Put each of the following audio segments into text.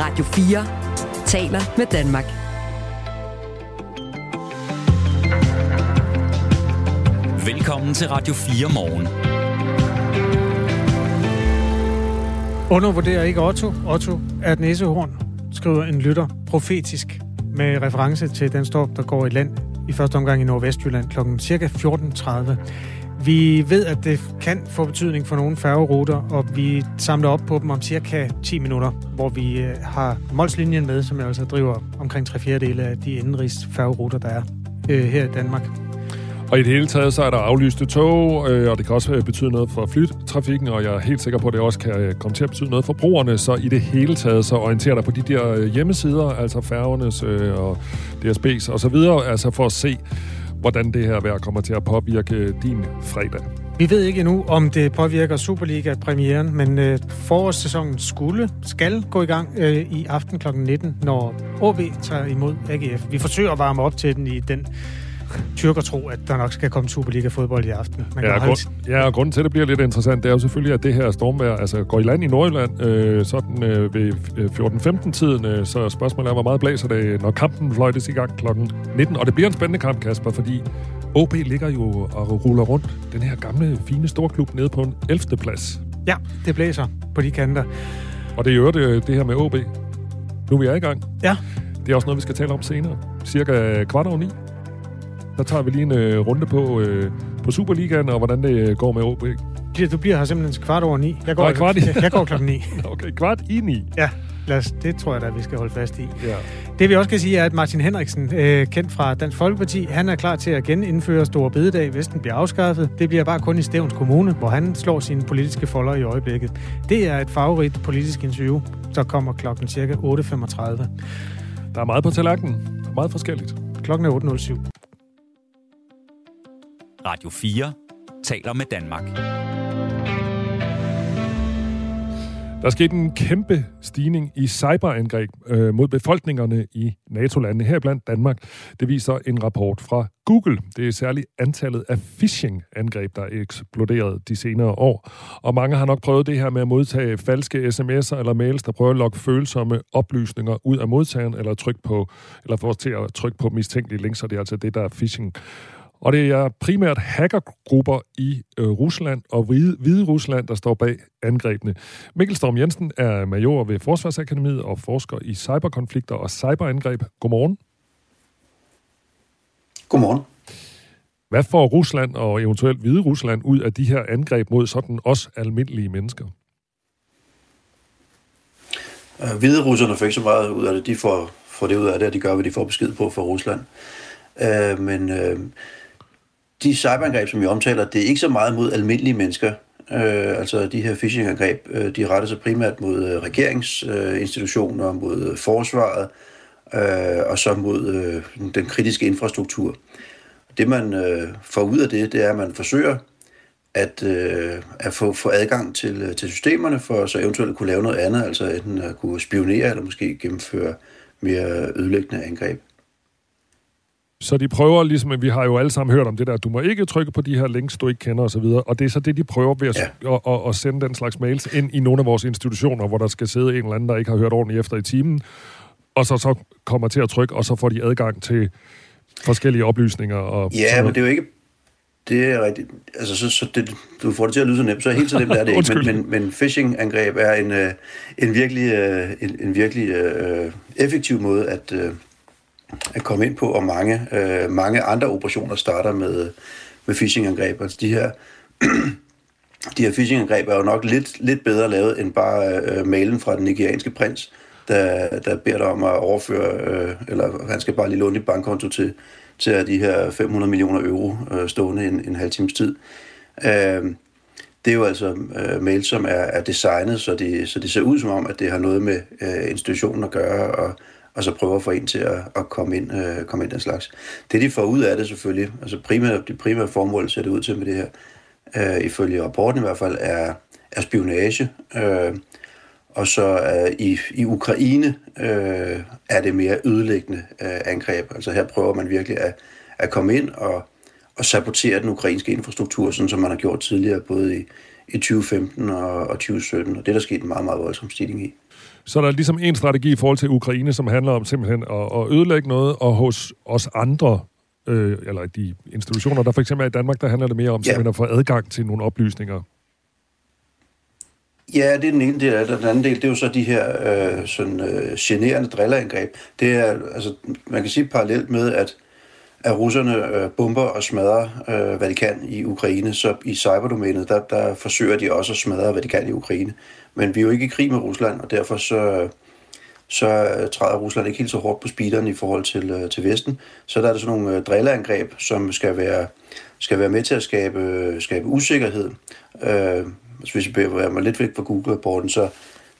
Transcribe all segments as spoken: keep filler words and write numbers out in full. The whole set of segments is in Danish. Radio fire taler med Danmark. Velkommen til Radio fire morgen. Undervurderer ikke Otto. Otto er et næsehorn, skriver en lytter profetisk med reference til den storm, der går i land i første omgang i Nordvestjylland klokken cirka fjorten tredive. Vi ved, at det kan få betydning for nogle færgeruter, og vi samler op på dem om cirka ti minutter, hvor vi har Molslinjen med, som jeg altså driver omkring tre fjerdedele af de indenrigs færgeruter, der er øh, her i Danmark. Og i det hele taget, så er der aflyste tog, øh, og det kan også betyde noget for flytrafikken, og jeg er helt sikker på, at det også kan komme til at betyde noget for brugerne. Så i det hele taget, så orienterer dig på de der hjemmesider, altså færgernes øh, og D S B's og så videre, altså for at se, hvordan det her vejr kommer til at påvirke din fredag. Vi ved ikke endnu, om det påvirker Superliga-premieren, men øh, forårssæsonen skulle, skal gå i gang øh, i aften klokken nitten, når O B tager imod A G F. Vi forsøger at varme op til den i den tyrker tro, at der nok skal komme Superliga-fodbold i aften. Man ja, grund, ja, og grunden til, at det bliver lidt interessant, det er jo selvfølgelig, at det her stormvejr altså, går i land i Nordjylland øh, sådan øh, ved fjorten femten-tiden, øh, så spørgsmålet er, hvor meget blæser det, når kampen fløjtes i gang klokken nitten. Og det bliver en spændende kamp, Kasper, fordi O B ligger jo og ruller rundt den her gamle, fine storklub nede på en ellevte plads. Ja, det blæser på de kanter. Og det er jo det, det her med O B. Nu er vi i gang. Ja. Det er også noget, vi skal tale om senere. Cirka kvart over ni. Så tager vi lige en øh, runde på, øh, på Superligaen, og hvordan det går med O B. Du bliver her simpelthen til kvart over ni. Jeg går, Nej, kvart i... jeg, jeg går klokken ni. Okay, kvart i ni. Ja, lad os, det tror jeg da, vi skal holde fast i. Ja. Det vi også kan sige er, at Martin Henriksen, øh, kendt fra Dansk Folkeparti, han er klar til at genindføre store bededag, hvis den bliver afskaffet. Det bliver bare kun i Stevns Kommune, hvor han slår sine politiske folder i øjeblikket. Det er et farverigt politisk interview, der kommer klokken cirka otte femogtredive. Der er meget på tallerkenen. Meget forskelligt. Klokken er otte nul syv. Radio fire taler med Danmark. Der skete en kæmpe stigning i cyberangreb øh, mod befolkningerne i NATO-landene, heriblandt Danmark. Det viser en rapport fra Google. Det er særligt antallet af phishing-angreb, der er eksploderet de senere år. Og mange har nok prøvet det her med at modtage falske sms'er eller mails, der prøver at lokke følsomme oplysninger ud af modtageren, eller, trykke på, eller få os til at trykke på mistænkelige links, så det er altså det, der er phishing. Og det er primært hackergrupper i Rusland og Hvide Rusland, der står bag angrebene. Mikkel Storm Jensen er major ved Forsvarsakademiet og forsker i cyberkonflikter og cyberangreb. Godmorgen. Godmorgen. Hvad får Rusland og eventuelt Hvide Rusland ud af de her angreb mod sådan også almindelige mennesker? Hvide russerne får ikke så meget ud af det. De får, får det ud af det, at de gør, hvad de får besked på fra Rusland. Øh, men... Øh, De cyberangreb, som vi omtaler, det er ikke så meget mod almindelige mennesker. Øh, altså de her phishing-angreb, øh, de retter sig primært mod øh, regeringsinstitutioner, øh, mod øh, forsvaret øh, og så mod øh, den kritiske infrastruktur. Det man øh, får ud af det, det er, at man forsøger at, øh, at få, få adgang til, øh, til systemerne, for så eventuelt at kunne lave noget andet, altså enten at kunne spionere eller måske gennemføre mere ødelæggende angreb. Så de prøver ligesom, at vi har jo alle sammen hørt om det der, at du må ikke trykke på de her links, du ikke kender osv., og det er så det, de prøver ved at, ja. at, at, at sende den slags mails ind i nogle af vores institutioner, hvor der skal sidde en eller anden, der ikke har hørt ordentligt efter i timen, og så, så kommer til at trykke, og så får de adgang til forskellige oplysninger. Og ja, men det er jo ikke... Det er rigtigt. Altså, så, så det, du får det til at lyde så nemt, så helt så nemt er det ikke. Men, men, men phishing-angreb er en, en virkelig, en, en virkelig uh, effektiv måde at... Uh, at komme ind på, og mange, øh, mange andre operationer starter med, med phishing-angreb. Altså de her, de her phishing-angreb er jo nok lidt, lidt bedre lavet end bare øh, mailen fra den nigerianske prins, der, der beder dig om at overføre, øh, eller han skal bare lige låne dit bankkonto til, til at de her fem hundrede millioner euro øh, stående en, en halv times tid. Øh, det er jo altså øh, mail, som er, er designet, så det så de ser ud som om, at det har noget med øh, institutionen at gøre, og og så prøver at få en til at, at komme, ind, øh, komme ind den slags. Det, de får ud af det selvfølgelig, altså primært, det primære formål ser det ud til med det her, øh, ifølge rapporten i hvert fald, er, er spionage. Øh, og så øh, i, i Ukraine øh, er det mere ødelæggende øh, angreb. Altså her prøver man virkelig at, at komme ind og, og sabotere den ukrainske infrastruktur, sådan som man har gjort tidligere, både i, i tyve femten og tyve sytten, og det er der sket en meget, meget voldsom stigning i. Så er der ligesom en strategi i forhold til Ukraine, som handler om simpelthen at, at ødelægge noget, og hos os andre, øh, eller de institutioner, der for eksempel er i Danmark, der handler det mere om, ja. At få adgang til nogle oplysninger. Ja, det er den ene del af det. Den anden del, det er jo så de her øh, sådan, øh, generende drillerindgreb. Det er, altså, man kan sige parallelt med, at, at russerne øh, bomber og smadrer, øh, hvad de kan i Ukraine. Så i cyberdomænet, der, der forsøger de også at smadre, hvad de kan i Ukraine. Men vi er jo ikke i krig med Rusland, og derfor så, så træder Rusland ikke helt så hårdt på speederen i forhold til, øh, til Vesten. Så der er der sådan nogle øh, drillerindgreb, som skal være, skal være med til at skabe, skabe usikkerhed. Øh, Hvis jeg bevæger mig lidt væk fra Google-rapporten, så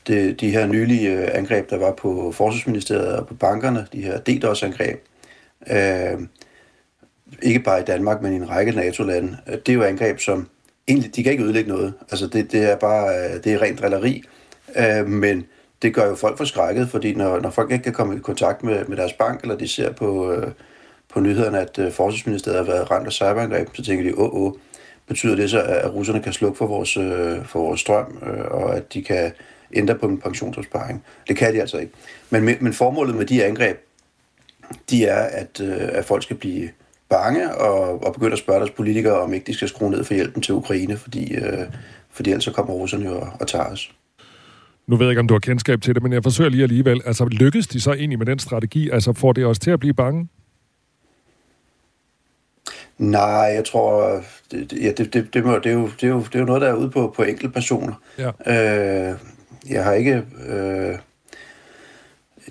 det, de her nylige angreb, der var på Forsvarsministeriet og på bankerne, de her DDoS-angreb, øh, ikke bare i Danmark, men i en række NATO-lande, det er jo angreb, som egentlig, de kan ikke ødelægge noget. Altså det, det er bare, det er rent drilleri, øh, men det gør jo folk forskrækket, fordi når, når folk ikke kan komme i kontakt med, med deres bank, eller de ser på, øh, på nyhederne, at øh, Forsvarsministeriet har været ramt af cyberangreb, så tænker de, åh, åh, betyder det så, at russerne kan slukke for vores, øh, for vores strøm, øh, og at de kan ændre på en pensionsopsparing? Det kan de altså ikke. Men, men formålet med de angreb, de er, at, øh, at folk skal blive bange og, og begynde at spørge deres politikere, om ikke de skal skrue ned for hjælpen til Ukraine, fordi, øh, fordi ellers så kommer russerne jo og, og tager os. Nu ved jeg ikke, om du har kendskab til det, men jeg forsøger lige alligevel. Altså, lykkes de så egentlig med den strategi? Altså, får det også til at blive bange? Nej, jeg tror, det, ja, det, det, det, må, det, er jo, det, er jo, det er jo noget, der er ude på, på enkelte personer. Ja. Øh, jeg har ikke, øh,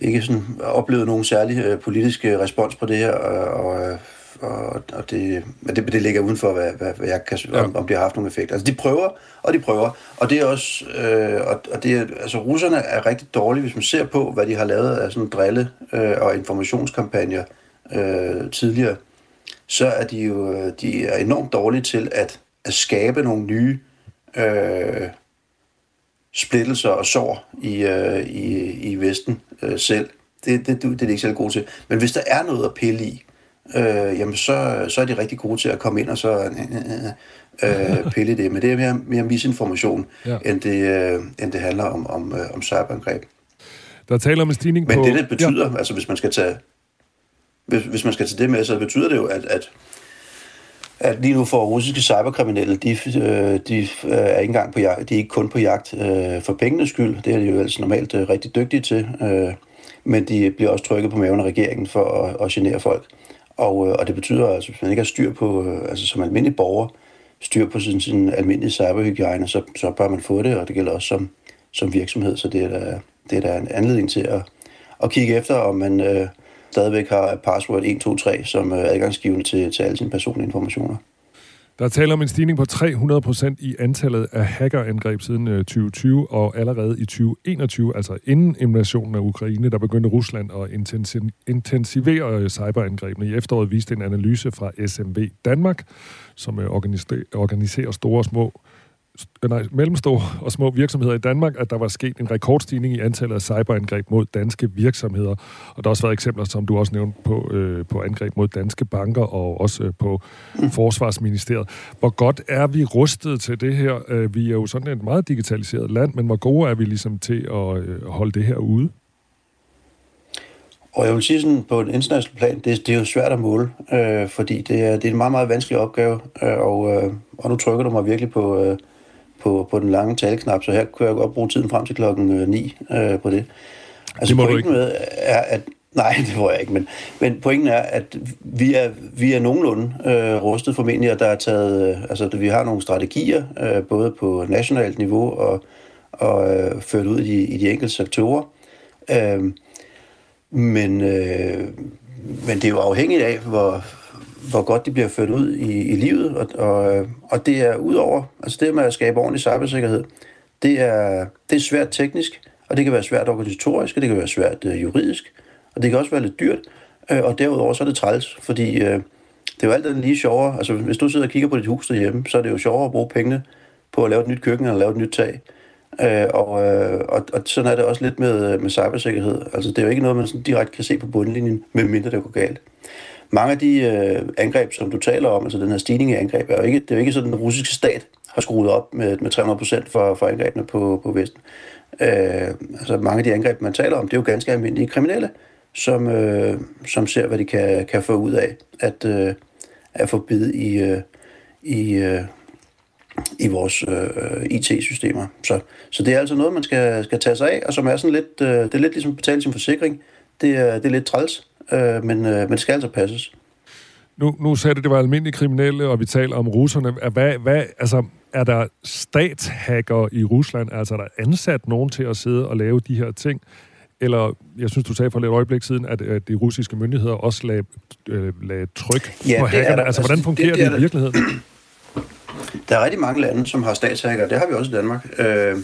ikke sådan oplevet nogen særlig øh, politisk respons på det her, og, og, og det, men det, det ligger udenfor, hvad, hvad, hvad jeg kan, ja. om, om det har haft nogen effekt. Altså, de prøver, og de prøver, og det er også, øh, og, og det er, altså russerne er rigtig dårlige, hvis man ser på, hvad de har lavet af sådan drille øh, og informationskampagner øh, tidligere. Så er de jo de er enormt dårlige til at, at skabe nogle nye øh, splittelser og sår i, øh, i, i Vesten øh, selv. Det, det, det er de ikke selv gode til. Men hvis der er noget at pille i, øh, jamen så, så er de rigtig gode til at komme ind og så øh, øh, pille det. Men det er mere, mere misinformation, ja. end, det, øh, end det handler om, om, øh, om cyberangreb. Der taler om en stigning på... Men det, det betyder, ja. altså hvis man skal tage... Hvis man skal til det med, så betyder det jo, at, at, at lige nu for russiske cyberkriminelle, de, de er ikke engang på jagt, de er ikke kun på jagt for pengenes skyld. Det er de jo altså normalt rigtig dygtige til. Men de bliver også trykket på maven af regeringen for at, at genere folk. Og, og det betyder, at hvis man ikke har styr på, altså som almindelig borger, styr på sin, sin almindelige cyberhygiejne, så, så bør man få det, og det gælder også som, som virksomhed. Så det er der, det er der en anledning til at, at kigge efter, om man... stadigvæk har password et to tre som adgangsgivende til, til alle sine personlige informationer. Der er tale om en stigning på tre hundrede procent i antallet af hackerangreb siden tyve tyve, og allerede i tyve enogtyve, altså inden invasionen af Ukraine, der begyndte Rusland at intensivere cyberangrebene. I efteråret viste en analyse fra S M V Danmark, som organiserer store og små Nej, mellemstore og små virksomheder i Danmark, at der var sket en rekordstigning i antallet af cyberangreb mod danske virksomheder. Og der har også været eksempler, som du også nævnte, på, øh, på angreb mod danske banker og også på Forsvarsministeriet. Hvor godt er vi rustet til det her? Vi er jo sådan et meget digitaliseret land, men hvor gode er vi ligesom til at holde det her ude? Og jeg vil sige sådan, på en international plan, det, det er jo svært at måle, øh, fordi det er, det er en meget, meget vanskelig opgave, øh, og, øh, og nu trykker du mig virkelig på... Øh, På, på den lange taleknap, så her kunne jeg godt bruge tiden frem til klokken ni øh, på det. Altså det pointen med er, at... Nej, det var jeg ikke, men, men pointen er, at vi er, vi er nogenlunde øh, rustet formentlig, og der er taget... Øh, altså, vi har nogle strategier, øh, både på nationalt niveau og, og øh, ført ud i, i de enkelte sektorer. Øh, men, øh, men det er jo afhængigt af, hvor... hvor godt de bliver ført ud i, i livet, og, og, og det er udover, altså det med at skabe ordentlig cybersikkerhed, det er, det er svært teknisk, og det kan være svært organisatorisk, og det kan være svært øh, juridisk, og det kan også være lidt dyrt, øh, og derudover så er det træls, fordi øh, det er jo alt andet lige sjovere, altså hvis du sidder og kigger på dit hus derhjemme, så er det jo sjovere at bruge pengene på at lave et nyt køkken, eller lave et nyt tag, øh, og, øh, og, og sådan er det også lidt med, med cybersikkerhed, altså det er jo ikke noget, man sådan direkte kan se på bundlinjen, medmindre det går galt. Mange af de øh, angreb, som du taler om, altså den her stigning i angreb, er jo ikke, det er jo ikke sådan, den russiske stat har skruet op med, med tre hundrede procent for, for angrebene på, på Vesten. Øh, altså mange af de angreb, man taler om, det er jo ganske almindelige kriminelle, som, øh, som ser, hvad de kan, kan få ud af at, øh, at få bid i, øh, i, øh, i vores øh, I T-systemer. Så, så det er altså noget, man skal, skal tage sig af, og som er sådan lidt, øh, det er lidt ligesom betale sin forsikring. Det er, det er lidt træls, øh, men, øh, men det skal altså passes. Nu, nu sagde det, det var almindelige kriminelle, og vi taler om russerne. Hvad, hvad, altså, er der statshacker i Rusland? Altså, er der ansat nogen til at sidde og lave de her ting? Eller, jeg synes, du sagde for et øjeblik siden, at, at de russiske myndigheder også lagde, øh, lagde tryk ja, på hackerne. Altså, hvordan fungerer det, det, det, det i virkeligheden? Der er rigtig mange lande, som har statshacker. Det har vi også i Danmark. Øh,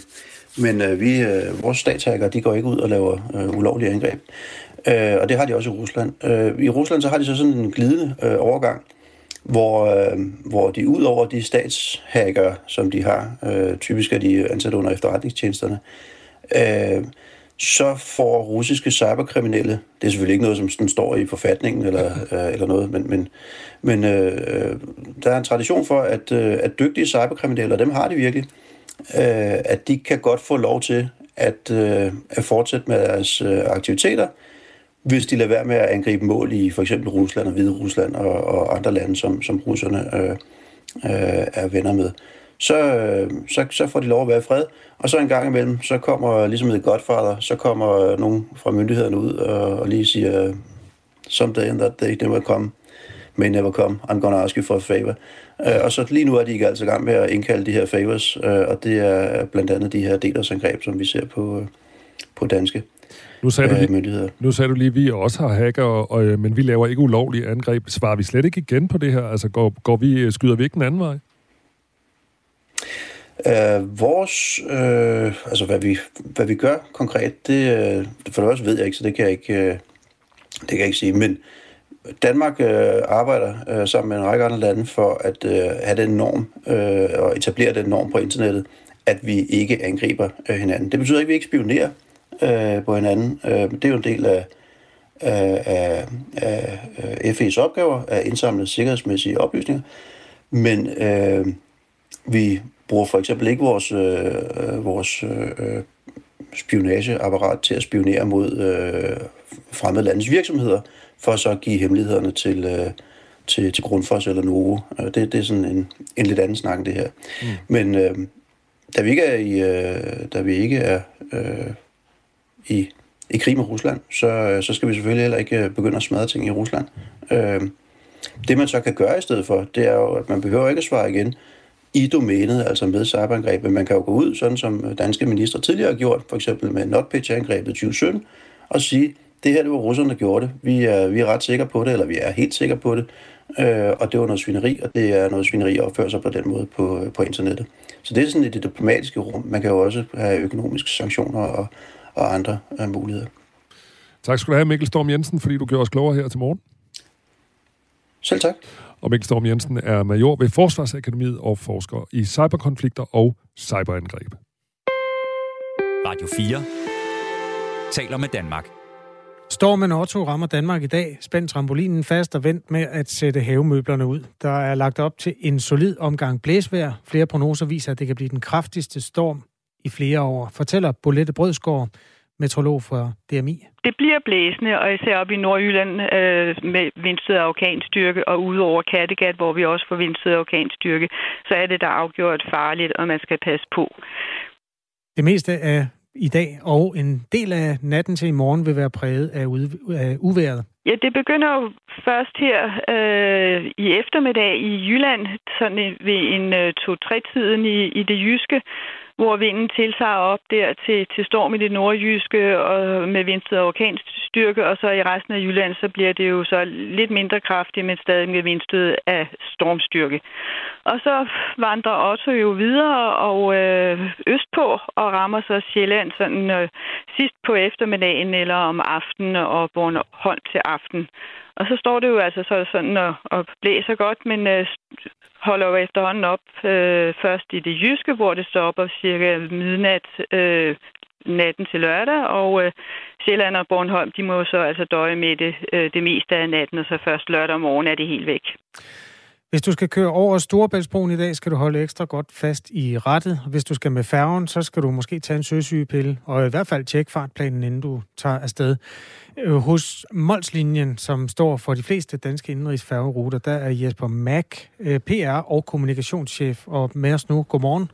men øh, vi, øh, vores statshacker, de går ikke ud og laver øh, ulovlige angreb. Øh, og det har de også i Rusland. Øh, I Rusland så har de så sådan en glidende øh, overgang, hvor, øh, hvor de ud over de statshacker, som de har, øh, typisk er de ansat under efterretningstjenesterne, øh, så får russiske cyberkriminelle, det er selvfølgelig ikke noget, som sådan står i forfatningen eller, øh, eller noget, men, men, men øh, der er en tradition for, at, øh, at dygtige cyberkriminelle, og dem har de virkelig, øh, at de kan godt få lov til at, øh, at fortsætte med deres øh, aktiviteter, hvis de lader være med at angribe mål i for eksempel Rusland og Hviderusland og, og andre lande, som, som russerne øh, øh, er venner med. Så, øh, så, så får de lov at være i fred, og så en gang imellem, så kommer ligesom et godfather, så kommer nogen fra myndighederne ud og, og lige siger, someday in that day, they will come, may never come, I'm gonna ask you for a favor. Øh, og så lige nu er de ikke altså i gang med at indkalde de her favors, øh, og det er blandt andet de her delersangreb, som vi ser på, øh, på danske. Nu sagde, du lige, nu sagde du lige, at vi også har hacker, og, øh, men vi laver ikke ulovlige angreb. Svarer vi slet ikke igen på det her? Altså, går, går vi, skyder vi ikke den anden vej? Øh, vores, øh, altså hvad vi, hvad vi gør konkret, det, øh, for det også ved jeg ikke, så det kan jeg ikke, øh, det kan jeg ikke sige. Men Danmark øh, arbejder øh, sammen med en række andre lande for at øh, have den norm øh, og etablere den norm på internettet, at vi ikke angriber øh, hinanden. Det betyder ikke, at vi ikke spionerer på hinanden. Det er jo en del af, af, af, af F E's opgaver, at indsamle sikkerhedsmæssige oplysninger, men øh, vi bruger for eksempel ikke vores, øh, vores øh, spionageapparat til at spionere mod øh, fremmede landes virksomheder, for så at give hemmelighederne til, øh, til, til Grundfos eller Novo. Det, det er sådan en, en lidt anden snak, det her. Mm. Men øh, da vi ikke er i, øh, da vi ikke er øh, I, i krig med Rusland, så, så skal vi selvfølgelig heller ikke begynde at smadre ting i Rusland. Øh, det man så kan gøre i stedet for, det er jo, at man behøver ikke at svare igen i domænet, altså med cyberangreb, men man kan jo gå ud, sådan som danske ministre tidligere har gjort, for eksempel med NotPetya-angrebet tyve sytten, og sige, det her, det var russerne, der gjorde det. Vi er, vi er ret sikre på det, eller vi er helt sikre på det, øh, og det var noget svineri, og det er noget svineri at opføre sig på den måde på, på internettet. Så det er sådan i det diplomatiske rum. Man kan jo også have økonomiske sanktioner og og andre øh, muligheder. Tak skal du have, Mikkel Storm Jensen, fordi du gjorde os klogere her til morgen. Selv tak. Og Mikkel Storm Jensen er major ved Forsvarsakademiet og forsker i cyberkonflikter og cyberangreb. Radio fire taler med Danmark. Stormen Otto rammer Danmark i dag. Spænd trampolinen fast og vent med at sætte havemøblerne ud. Der er lagt op til en solid omgang blæsvejr. Flere prognoser viser, at det kan blive den kraftigste storm i flere år, fortæller Bolette Brødsgaard, meteorolog fra D M I. Det bliver blæsende, og især op i Nordjylland øh, med vindstød og orkanstyrke, og udover over Kattegat, hvor vi også får vindstød og orkanstyrke, så er det da afgjort farligt, og man skal passe på. Det meste af i dag og en del af natten til i morgen vil være præget af, u- af uværet. Ja, det begynder jo først her øh, i eftermiddag i Jylland, sådan ved en øh, to-tre-tiden i, i det jyske, hvor vinden tiltager op der til, til storm i det nordjyske og med vindstød og orkanstyrke, og så i resten af Jylland, så bliver det jo så lidt mindre kraftigt, men stadig med vindstød af stormstyrke. Og så vandrer Otto jo videre og øh, østpå og rammer så Sjælland sådan øh, sidst på eftermiddagen eller om aftenen og Bornholm til aften. Og så står det jo altså så sådan og, og blæser godt, men øh, holder jo efterhånden op øh, først i det jyske, hvor det stopper cirka midnat øh, natten til lørdag, og øh, Sjælland og Bornholm, de må så altså døje med det, øh, det meste af natten, og så først lørdag morgen er det helt væk. Hvis du skal køre over Storebæltsbroen i dag, skal du holde ekstra godt fast i rattet. Hvis du skal med færgen, så skal du måske tage en søsygepille, og i hvert fald tjekke fartplanen, inden du tager afsted. Hos Molslinjen, som står for de fleste danske indenrigsfærgeruter, der er Jesper Maack, P R og kommunikationschef, og med os nu. Godmorgen.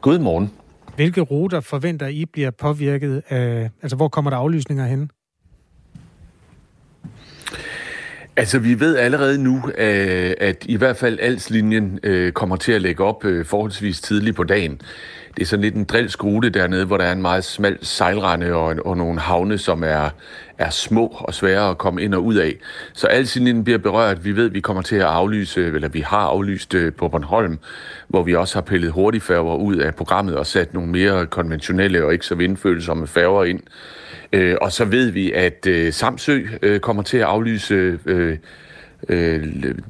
Godmorgen. Hvilke ruter forventer I bliver påvirket af, altså hvor kommer der aflysninger hen? Altså, vi ved allerede nu, at i hvert fald Als-linjen kommer til at lægge op forholdsvis tidligt på dagen. Det er sådan lidt en drilsk rute dernede, hvor der er en meget smal sejlrende og, og nogle havne, som er, er små og svære at komme ind og ud af. Så Als-linjen bliver berørt. Vi ved, at vi kommer til at aflyse, eller vi har aflyst på Bornholm, hvor vi også har pillet hurtigfærger ud af programmet og sat nogle mere konventionelle og ikke så vindfølsomme færger ind. Og så ved vi, at Samsø kommer til at aflyse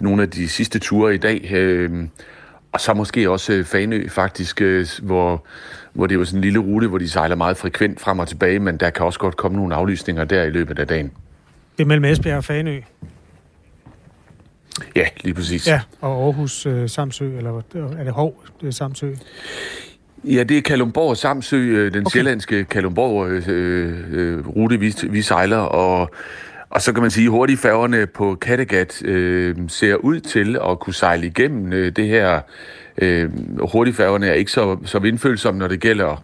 nogle af de sidste ture i dag. Og så måske også Fanø faktisk, hvor, hvor det er jo sådan en lille rute, hvor de sejler meget frekvent frem og tilbage, men der kan også godt komme nogle aflysninger der i løbet af dagen. Det er mellem Esbjerg og Fanø? Ja, lige præcis. Ja, og Aarhus Samsø, eller er det Hov Samsø? Ja, det er Kalundborg og Samsø, den okay. sjællandske Kalundborg-rute, øh, vi, vi sejler, og, og så kan man sige, at hurtigfærgerne på Kattegat øh, ser ud til at kunne sejle igennem øh, det her. Øh, hurtigfærgerne er ikke så, så vindfølsomme, når det gælder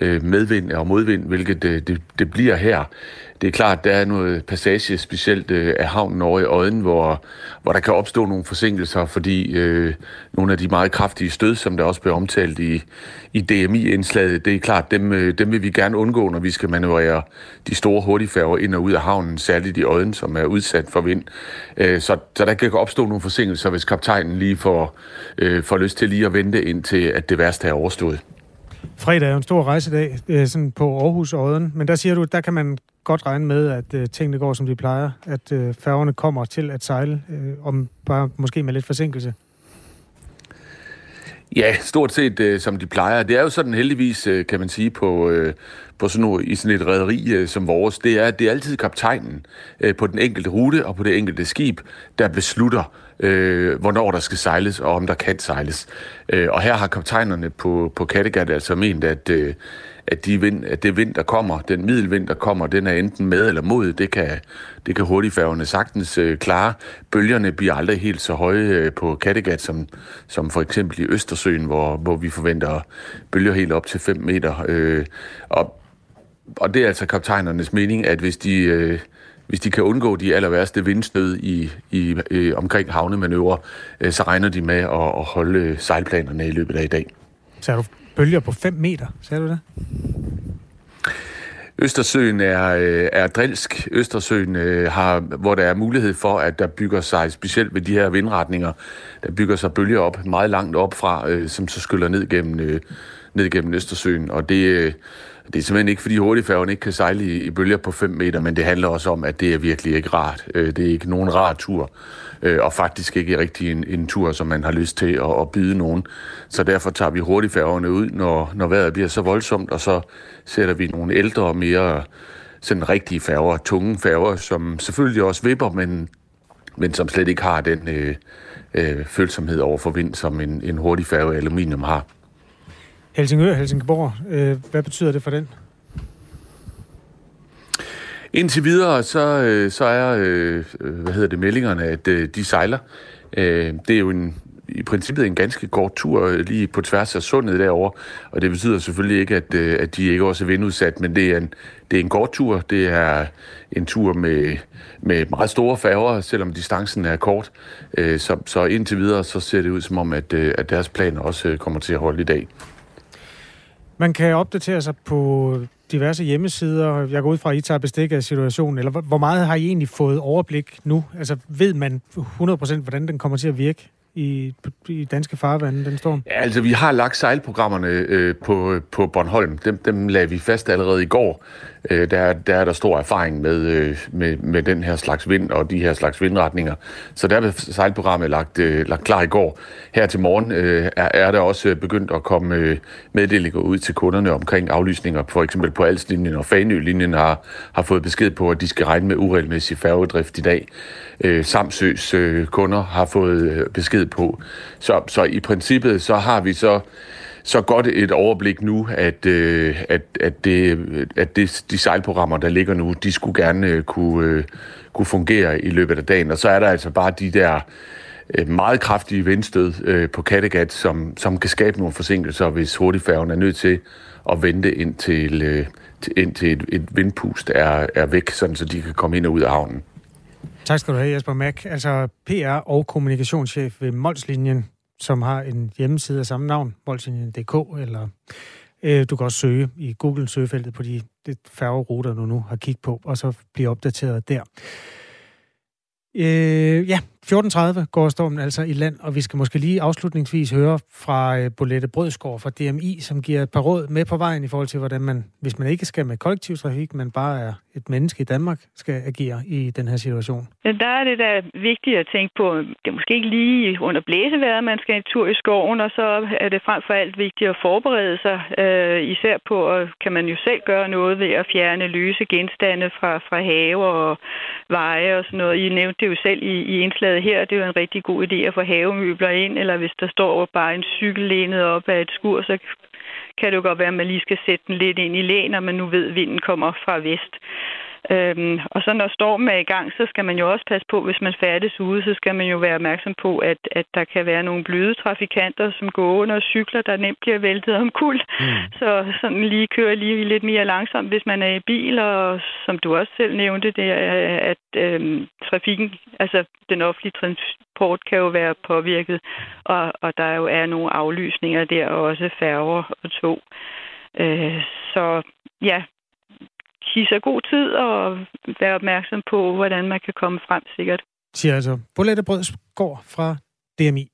øh, medvind og modvind, hvilket det, det, det bliver her. Det er klart, der er noget passage, specielt øh, af havnen over i Odden, hvor, hvor der kan opstå nogle forsinkelser, fordi øh, nogle af de meget kraftige stød, som der også blev omtalt i, i D M I-indslaget, det er klart, dem, øh, dem vil vi gerne undgå, når vi skal manøvrere de store hurtigfærger ind og ud af havnen, særligt i Odden, som er udsat for vind. Øh, så, så der kan opstå nogle forsinkelser, hvis kaptajnen lige får, øh, får lyst til lige at vente indtil, at det værste er overstået. Fredag er en stor rejsedag øh, sådan på Aarhus og Odden, men der siger du, der kan man godt regne med, at øh, tingene går, som de plejer, at øh, færgerne kommer til at sejle, øh, om bare måske med lidt forsinkelse. Ja, stort set øh, som de plejer. Det er jo sådan heldigvis, øh, kan man sige, på, øh, på sådan noget, i sådan et rederi øh, som vores, det er, det er altid kaptajnen øh, på den enkelte rute og på det enkelte skib, der beslutter, Øh, hvornår der skal sejles, og om der kan sejles. Øh, og her har kaptajnerne på, på Kattegat altså ment, at, øh, at, de vind, at det vind, der kommer, den middelvind, der kommer, den er enten med eller mod. Det kan, det kan hurtigfærgerne sagtens øh, klare. Bølgerne bliver aldrig helt så høje øh, på Kattegat, som, som for eksempel i Østersøen, hvor, hvor vi forventer bølger helt op til fem meter. Øh, og, og det er altså kaptajnernes mening, at hvis de... Øh, Hvis de kan undgå de aller værste vindsnød i, i, i, omkring havnemanøvrer, så regner de med at, at holde sejlplanerne i løbet af i dag. Så er du bølger på fem meter, sagde du det? Østersøen er, er drilsk. Østersøen har, hvor der er mulighed for, at der bygger sig, specielt ved de her vindretninger, der bygger sig bølger op meget langt op fra, som så skyller ned gennem, ned gennem Østersøen. Og det... Det er simpelthen ikke, fordi hurtigfærgen ikke kan sejle i bølger på fem meter, men det handler også om, at det er virkelig ikke rart. Det er ikke nogen rar tur, og faktisk ikke rigtig en, en tur, som man har lyst til at, at byde nogen. Så derfor tager vi hurtigfærgerne ud, når, når vejret bliver så voldsomt, og så sætter vi nogle ældre og mere sådan rigtige færger, tunge færger, som selvfølgelig også vipper, men, men som slet ikke har den øh, øh, følsomhed over for vind, som en, en hurtigfærge aluminium har. Helsingør, Helsingborg, hvad betyder det for den? Indtil videre, så, så er hvad hedder det, meldingerne, at de sejler. Det er jo en, i princippet en ganske kort tur lige på tværs af sundet derovre, og det betyder selvfølgelig ikke, at, at de ikke også er vindudsat, men det er en, det er en kort tur. Det er en tur med, med meget store færger, selvom distancen er kort. Så, så indtil videre, så ser det ud som om, at, at deres planer også kommer til at holde i dag. Man kan opdatere sig på diverse hjemmesider. Jeg går ud fra, at I tager bestik af situationen. Eller hvor meget har I egentlig fået overblik nu? Altså ved man hundrede procent, hvordan den kommer til at virke i, i danske farvande, den storm? Ja, altså, vi har lagt sejlprogrammerne øh, på, på Bornholm. Dem, dem lagde vi fast allerede i går. Øh, der, der er der stor erfaring med, øh, med, med den her slags vind og de her slags vindretninger. Så der blev sejlprogrammet lagt, øh, lagt klar i går. Her til morgen øh, er, er der også begyndt at komme øh, meddelinger ud til kunderne omkring aflysninger. For eksempel på Alslinjen og Fanø-linjen har, har fået besked på, at de skal regne med uregelmæssig færgedrift i dag. Øh, Samsøs øh, kunder har fået øh, besked på. Så, så i princippet så har vi så, så godt et overblik nu, at, øh, at, at, det, at det, de sejlprogrammer, der ligger nu, de skulle gerne øh, kunne, øh, kunne fungere i løbet af dagen. Og så er der altså bare de der øh, meget kraftige vindstød øh, på Kattegat, som, som kan skabe nogle forsinkelser, hvis hurtigfærgen er nødt til at vente indtil, øh, indtil et, et vindpust er, er væk, sådan, så de kan komme ind og ud af havnen. Tak skal du have, Jesper Maack, altså P R og kommunikationschef ved Molslinjen, som har en hjemmeside af samme navn, molslinjen punktum d k, eller øh, du kan også søge i Google-søgefeltet på de, de færgeruter, du nu har kigget på, og så blive opdateret der. Øh, ja, fjorten tredive går stormen altså i land, og vi skal måske lige afslutningsvis høre fra øh, Bolette Brødsgaard fra D M I, som giver et par råd med på vejen i forhold til, hvordan man, hvis man ikke skal med kollektivtrafik, men bare er et menneske i Danmark, skal agere i den her situation. Ja, der er det, der er vigtigt at tænke på. Det er måske ikke lige under blæseværet, man skal en tur i skoven, og så er det frem for alt vigtigt at forberede sig, øh, især på, og kan man jo selv gøre noget ved at fjerne løse genstande fra, fra haver og veje og sådan noget. I nævnte det jo selv i, i indslaget her, det er jo en rigtig god idé at få havemøbler ind, eller hvis der står bare en cykel lænet op af et skur, så kan det jo godt være, at man lige skal sætte den lidt ind i læner, men nu ved, at vinden kommer fra vest. Øhm, og så når stormen er i gang, så skal man jo også passe på, hvis man færdes ude, så skal man jo være opmærksom på, at, at der kan være nogle bløde trafikanter, som går under og cykler, der nemt bliver væltet omkuld. Mm. Så sådan lige kører lige lidt mere langsomt, hvis man er i bil, og som du også selv nævnte, det er, at øhm, trafikken, altså den offentlige transport kan jo være påvirket, og, og der jo er nogle aflysninger der, og også færger og tog. Øh, så ja... Sige sig god tid og være opmærksom på, hvordan man kan komme frem sikkert. Siger altså Bolette Brødsgaard fra D M I.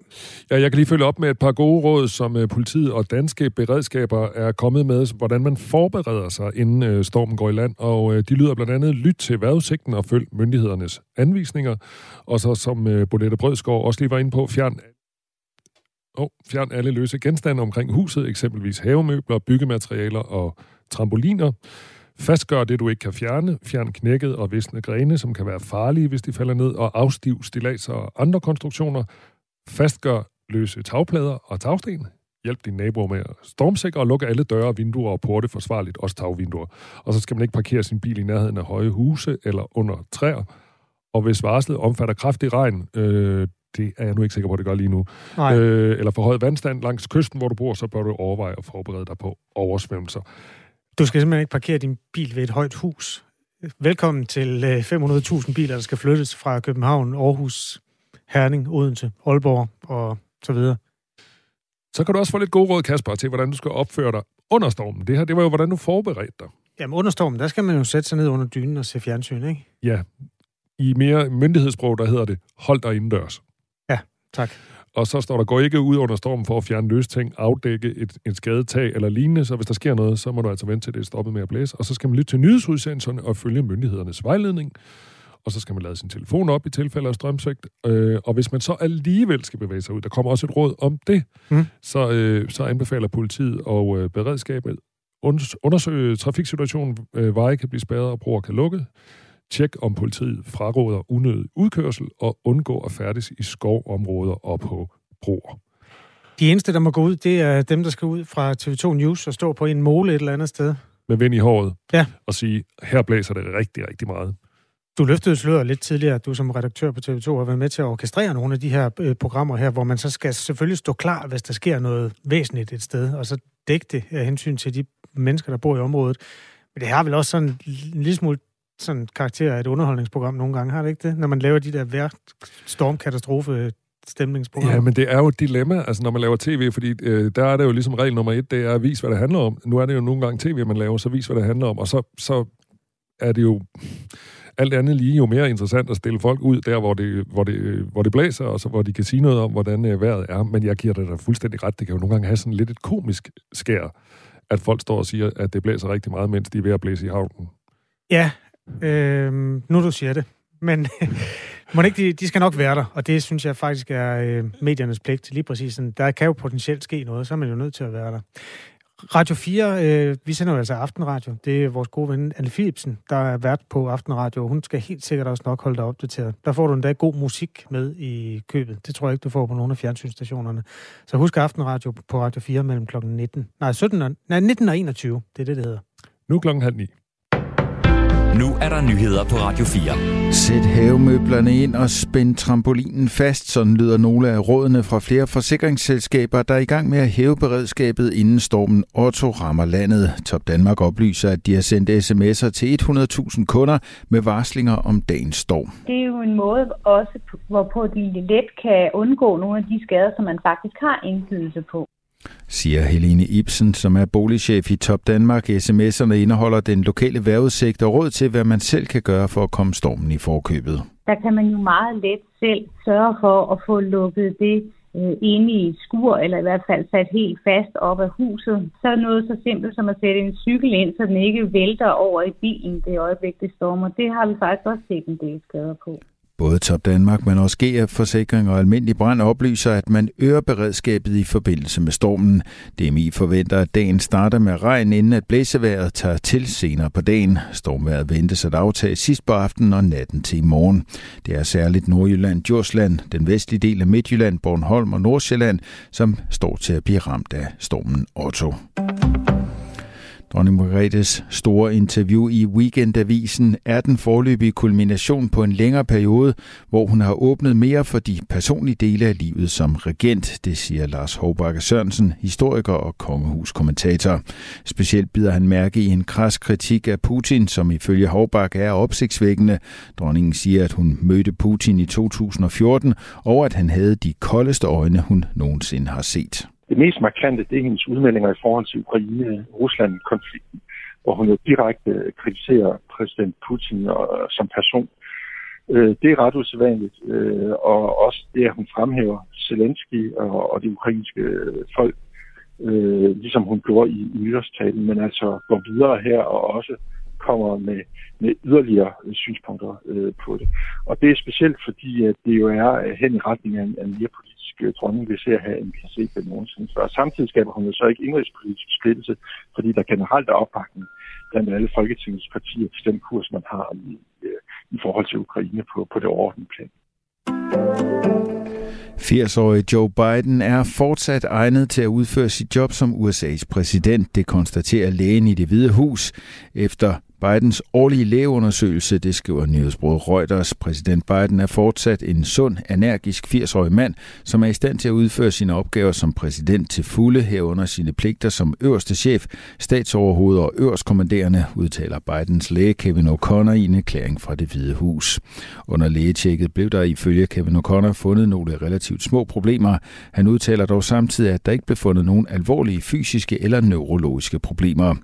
Ja, jeg kan lige følge op med et par gode råd, som øh, politiet og danske beredskaber er kommet med, hvordan man forbereder sig, inden øh, stormen går i land. Og øh, de lyder blandt andet, lyt til vejrudsigten og følg myndighedernes anvisninger. Og så, som øh, Bolette Brødsgaard også lige var inde på, fjern... Oh, fjern alle løse genstande omkring huset, eksempelvis havemøbler, byggematerialer og trampoliner. Fastgør det, du ikke kan fjerne. Fjern knækket og visne grene, som kan være farlige, hvis de falder ned, og afstiv stilladser og andre konstruktioner. Fastgør løse tagplader og tagsten. Hjælp dine naboer med at stormsikre og lukke alle døre, vinduer og porte forsvarligt, også tagvinduer. Og så skal man ikke parkere sin bil i nærheden af høje huse eller under træer. Og hvis varslet omfatter kraftig regn, øh, det er jeg nu ikke sikker på, at det gør lige nu, øh, eller forhøjet vandstand langs kysten, hvor du bor, så bør du overveje at forberede dig på oversvømmelser. Du skal simpelthen ikke parkere din bil ved et højt hus. Velkommen til fem hundrede tusind biler, der skal flyttes fra København, Aarhus, Herning, Odense, Aalborg og så videre. Så kan du også få lidt gode råd, Kasper, til hvordan du skal opføre dig under stormen. Det her, det var jo, hvordan du forberedte dig. Jamen under stormen, der skal man jo sætte sig ned under dynen og se fjernsyn, ikke? Ja. I mere myndighedssprog, der hedder det, hold dig indendørs. Ja, tak. Og så står der, gå ikke ud under stormen for at fjerne løse ting, afdække et, et skadet tag eller lignende. Så hvis der sker noget, så må du altså vente til det er stoppet med at blæse. Og så skal man lytte til nyhedsudsendelserne og følge myndighedernes vejledning. Og så skal man lade sin telefon op i tilfælde af strømsvigt. Øh, og hvis man så alligevel skal bevæge sig ud, der kommer også et råd om det, mm. så, øh, så anbefaler politiet og øh, beredskabet undersøge trafiksituationen. Øh, veje kan blive spærret og broer kan lukke. Tjek, om politiet fraråder unødig udkørsel og undgå at færdes i skovområder og på broer. De eneste, der må gå ud, det er dem, der skal ud fra T V to News og stå på en mole et eller andet sted. Med vind i håret. Ja. Og sige, her blæser det rigtig, rigtig meget. Du løftede sløret lidt tidligere, du som redaktør på T V to har været med til at orkestrere nogle af de her øh, programmer her, hvor man så skal selvfølgelig stå klar, hvis der sker noget væsentligt et sted, og så dække det af hensyn til de mennesker, der bor i området. Men det har vel også sådan en lille smule sådan karakter af et underholdningsprogram nogle gange, har det ikke det? Når man laver de der værk stormkatastrofe stemningsprogrammer. Ja, men det er jo et dilemma, altså når man laver tv, fordi øh, der er det jo ligesom regel nummer et, det er at vise, hvad det handler om. Nu er det jo nogle gange tv, man laver, så vis, hvad det handler om, og så, så er det jo... alt andet lige jo mere interessant at stille folk ud der, hvor det, hvor det, hvor det blæser, og så, hvor de kan sige noget om, hvordan øh, vejret er. Men jeg giver dig da fuldstændig ret. Det kan jo nogle gange have sådan lidt et komisk skær, at folk står og siger, at det blæser rigtig meget, mens de er ved at blæse i havnen. Ja, øh, nu du siger det. Men må ikke, de, de skal nok være der, og det synes jeg faktisk er øh, mediernes pligt. Lige præcis sådan, der kan jo potentielt ske noget, så er man jo nødt til at være der. Radio fire, øh, vi sender jo altså Aftenradio. Det er vores gode ven, Anne Philipsen, der er vært på Aftenradio, og hun skal helt sikkert også nok holde dig opdateret. Der får du endda god musik med i købet. Det tror jeg ikke, du får på nogen af fjernsynsstationerne. Så husk Aftenradio på Radio fire mellem klokken nitten, nej, sytten, nej, nitten og enogtyve. Det er det, det hedder. Nu klokken halv ni. Nu er der nyheder på Radio fire. Sæt havemøblerne ind og spænd trampolinen fast, sådan lyder nogle af rådene fra flere forsikringsselskaber, der er i gang med at hæve beredskabet, inden stormen Otto rammer landet. Top Danmark oplyser, at de har sendt sms'er til hundrede tusind kunder med varslinger om dagens storm. Det er jo en måde også, hvorpå de let kan undgå nogle af de skader, som man faktisk har indflydelse på. Siger Helene Ibsen, som er boligchef i Top Danmark. S M S'erne indeholder den lokale vejrudsigt og råd til, hvad man selv kan gøre for at komme stormen i forkøbet. Der kan man jo meget let selv sørge for at få lukket det øh, inde i skur, eller i hvert fald sat helt fast op af huset. Så noget så simpelt som at sætte en cykel ind, så den ikke vælter over i bilen det øjeblik, det stormer. Det har vi faktisk også set en del skader på. Både Top Danmark, men også G F-forsikring og Almindelig Brand oplyser, at man øger beredskabet i forbindelse med stormen. D M I forventer, at dagen starter med regn, inden at blæsevejret tager til senere på dagen. Stormvejret ventes at aftage sidst på aftenen og natten til i morgen. Det er særligt Nordjylland, Djursland, den vestlige del af Midtjylland, Bornholm og Nordsjælland, som står til at blive ramt af stormen Otto. Dronning Margrethes store interview i Weekendavisen er den foreløbige kulmination på en længere periode, hvor hun har åbnet mere for de personlige dele af livet som regent, det siger Lars Hovbakke Sørensen, historiker og kongehuskommentator. Specielt bider han mærke i en kras kritik af Putin, som ifølge Hovbakke er opsigtsvækkende. Dronningen siger, at hun mødte Putin i to tusind og fjorten, og at han havde de koldeste øjne, hun nogensinde har set. Det mest markante, det er hendes udmeldinger i forhold til Ukraine-Rusland-konflikten, hvor hun jo direkte kritiserer præsident Putin som person. Det er ret usædvanligt, og også det, at hun fremhæver Zelensky og det ukrainske folk, ligesom hun gjorde i nytårstalen, men altså går videre her og også kommer med, med yderligere synspunkter på det. Og det er specielt, fordi at det jo er hen i retning af en mere dronningen vil se at have en P C P nogensinde før. Samtidig skaber hun jo så ikke indrigspolitisk splittelse, fordi der generelt er opbakning blandt alle Folketingets partier til den kurs, man har i, i forhold til Ukraine på, på det overordnede plan. firs-årige Joe Biden er fortsat egnet til at udføre sit job som U S A's præsident, det konstaterer lægen i Det Hvide Hus efter Bidens årlige lægeundersøgelse, det skriver nyhedsbureauet Reuters. Præsident Biden er fortsat en sund, energisk firs-årig mand, som er i stand til at udføre sine opgaver som præsident til fulde, herunder sine pligter som øverste chef, statsoverhoved og øverstkommanderende, udtaler Bidens læge Kevin O'Connor i en erklæring fra Det Hvide Hus. Under lægetjekket blev der ifølge Kevin O'Connor fundet nogle relativt små problemer. Han udtaler dog samtidig, at der ikke blev fundet nogen alvorlige fysiske eller neurologiske problemer.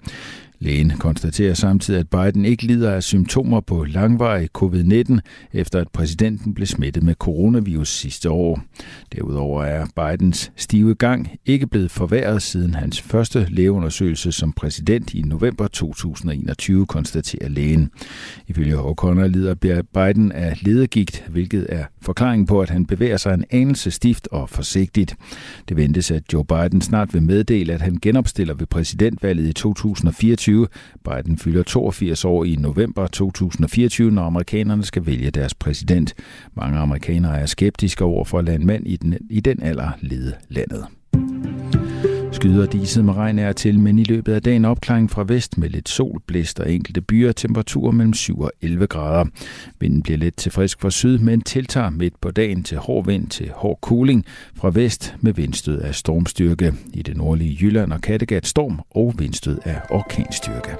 Lægen konstaterer samtidig, at Biden ikke lider af symptomer på langvarig covid nitten, efter at præsidenten blev smittet med coronavirus sidste år. Derudover er Bidens stive gang ikke blevet forværret siden hans første lægeundersøgelse som præsident i november to tusind og enogtyve, konstaterer lægen. Ifølge O'Connor lider Biden af ledegigt, hvilket er forklaringen på, at han bevæger sig en anelse stift og forsigtigt. Det ventes, at Joe Biden snart vil meddele, at han genopstiller ved præsidentvalget i to tusind og fireogtyve. Biden fylder toogfirs år i november to tusind og fireogtyve, når amerikanerne skal vælge deres præsident. Mange amerikanere er skeptiske over for at lade en mand i den, i den alder lede landet. Skyder diset med regn er til, men i løbet af dagen opklaring fra vest med lidt sol, blæst og enkelte byer, temperaturer mellem syv og elleve grader. Vinden bliver let til frisk fra syd, men tiltager midt på dagen til hård vind til hård kuling fra vest med vindstød af stormstyrke. I det nordlige Jylland og Kattegat storm og vindstød af orkanstyrke.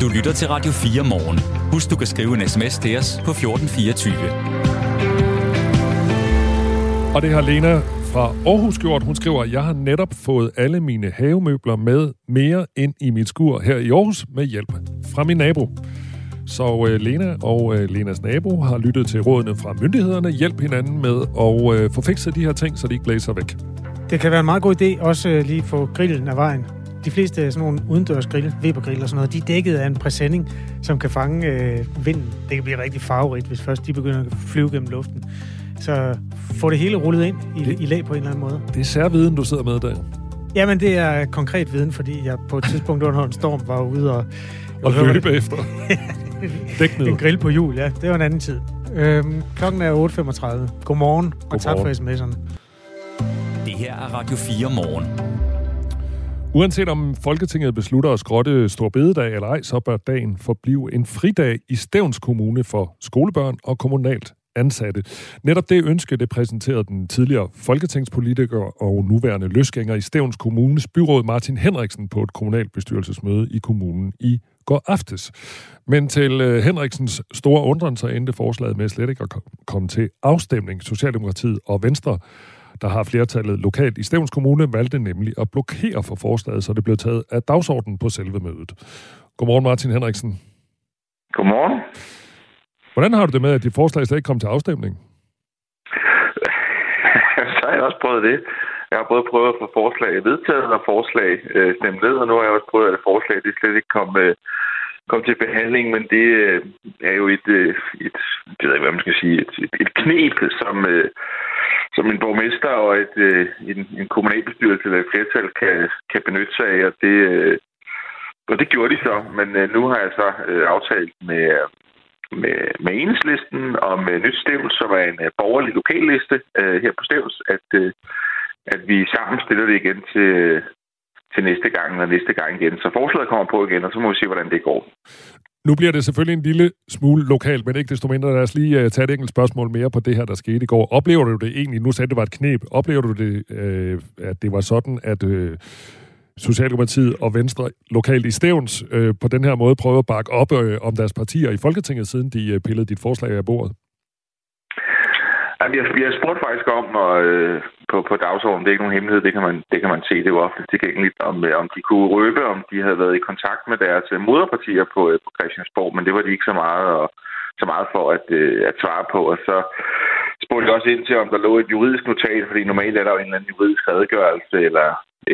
Du lytter til Radio fire morgen. Husk, du kan skrive en sms til os på fjorten fireogtyve. Og det har Lena fra Aarhus gjort. Hun skriver, at jeg har netop fået alle mine havemøbler med mere ind i mit skur her i Aarhus med hjælp fra min nabo. Så øh, Lena og øh, Lenas nabo har lyttet til rådene fra myndighederne. Hjælp hinanden med at øh, få fikset de her ting, så de ikke blæser væk. Det kan være en meget god idé også øh, lige få grillen af vejen. De fleste sådan nogle udendørsgrille, Webergrill og sådan noget, de er dækket af en præsending, som kan fange øh, vinden. Det kan blive rigtig farverigt, hvis først de begynder at flyve gennem luften. Så få det hele rullet ind i, det, i lag på en eller anden måde. Det er særviden, du sidder med der. Jamen, det er konkret viden, fordi jeg på et tidspunkt under en storm var ude og... Og løbe efter. En grill på hjul, ja. Det var en anden tid. Øhm, klokken er otte femogtredive. Godmorgen, og God tak for sms'erne. Det her er Radio fire morgen. Uanset om Folketinget beslutter at skrotte store bededag eller ej, så bør dagen forblive en fridag i Stevns Kommune for skolebørn og kommunalt ansatte. Netop det ønske, det præsenterede den tidligere folketingspolitiker og nuværende løsgænger i Stevns Kommunes byråd Martin Henriksen på et kommunalbestyrelsesmøde i kommunen i går aftes. Men til Henriksens store undren, så endte forslaget med slet ikke at komme til afstemning. Socialdemokratiet og Venstre, der har flertallet lokalt i Stevns Kommune, valgte nemlig at blokere for forslaget, så det blev taget af dagsordenen på selve mødet. Godmorgen, Martin Henriksen. Godmorgen. Hvordan har du det med, at dit forslag slet ikke kom til afstemning? Så har jeg også prøvet det. Jeg har både prøvet at få forslag vedtaget og forslag øh, stemt ned, og nu har jeg også prøvet, at forslag det slet ikke kom, øh, kom til behandling, men det øh, er jo et, øh, et, det ved jeg, hvad man skal sige, et, et, et knep, som, øh, som en borgmester og et, øh, en, en kommunalbestyrelse eller et flertal kan, kan benytte sig af, og det, øh, og det gjorde de så. Men øh, nu har jeg så øh, aftalt med... Øh, Med, med Enhedslisten og med Nyt Stevns, som er en uh, borgerlig lokalliste uh, her på Stevns, at, uh, at vi sammen stiller det igen til, til næste gang og næste gang igen. Så forslaget kommer på igen, og så må vi se, hvordan det går. Nu bliver det selvfølgelig en lille smule lokalt, men ikke desto mindre. Lad os lige uh, tage et enkelt spørgsmål mere på det her, der skete i går. Oplever du det egentlig, nu sagde det var et kneb, oplever du det, uh, at det var sådan, at... Uh, Socialdemokratiet og Venstre lokalt i Stevns øh, på den her måde prøver at bakke op øh, om deres partier i Folketinget, siden de øh, pillede dit forslag af bordet? Jamen, jeg, jeg spurgte faktisk om og, øh, på, på dagsordenen. Det er ikke nogen hemmelighed, det kan man, det kan man se. Det er jo offentligt tilgængeligt, om, øh, om de kunne røbe, om de havde været i kontakt med deres øh, moderpartier på, øh, på Christiansborg, men det var de ikke så meget, og, så meget for at, øh, at svare på. Og så spurgte jeg også ind til, om der lå et juridisk notat, fordi normalt er der jo en eller anden juridisk redegørelse, eller...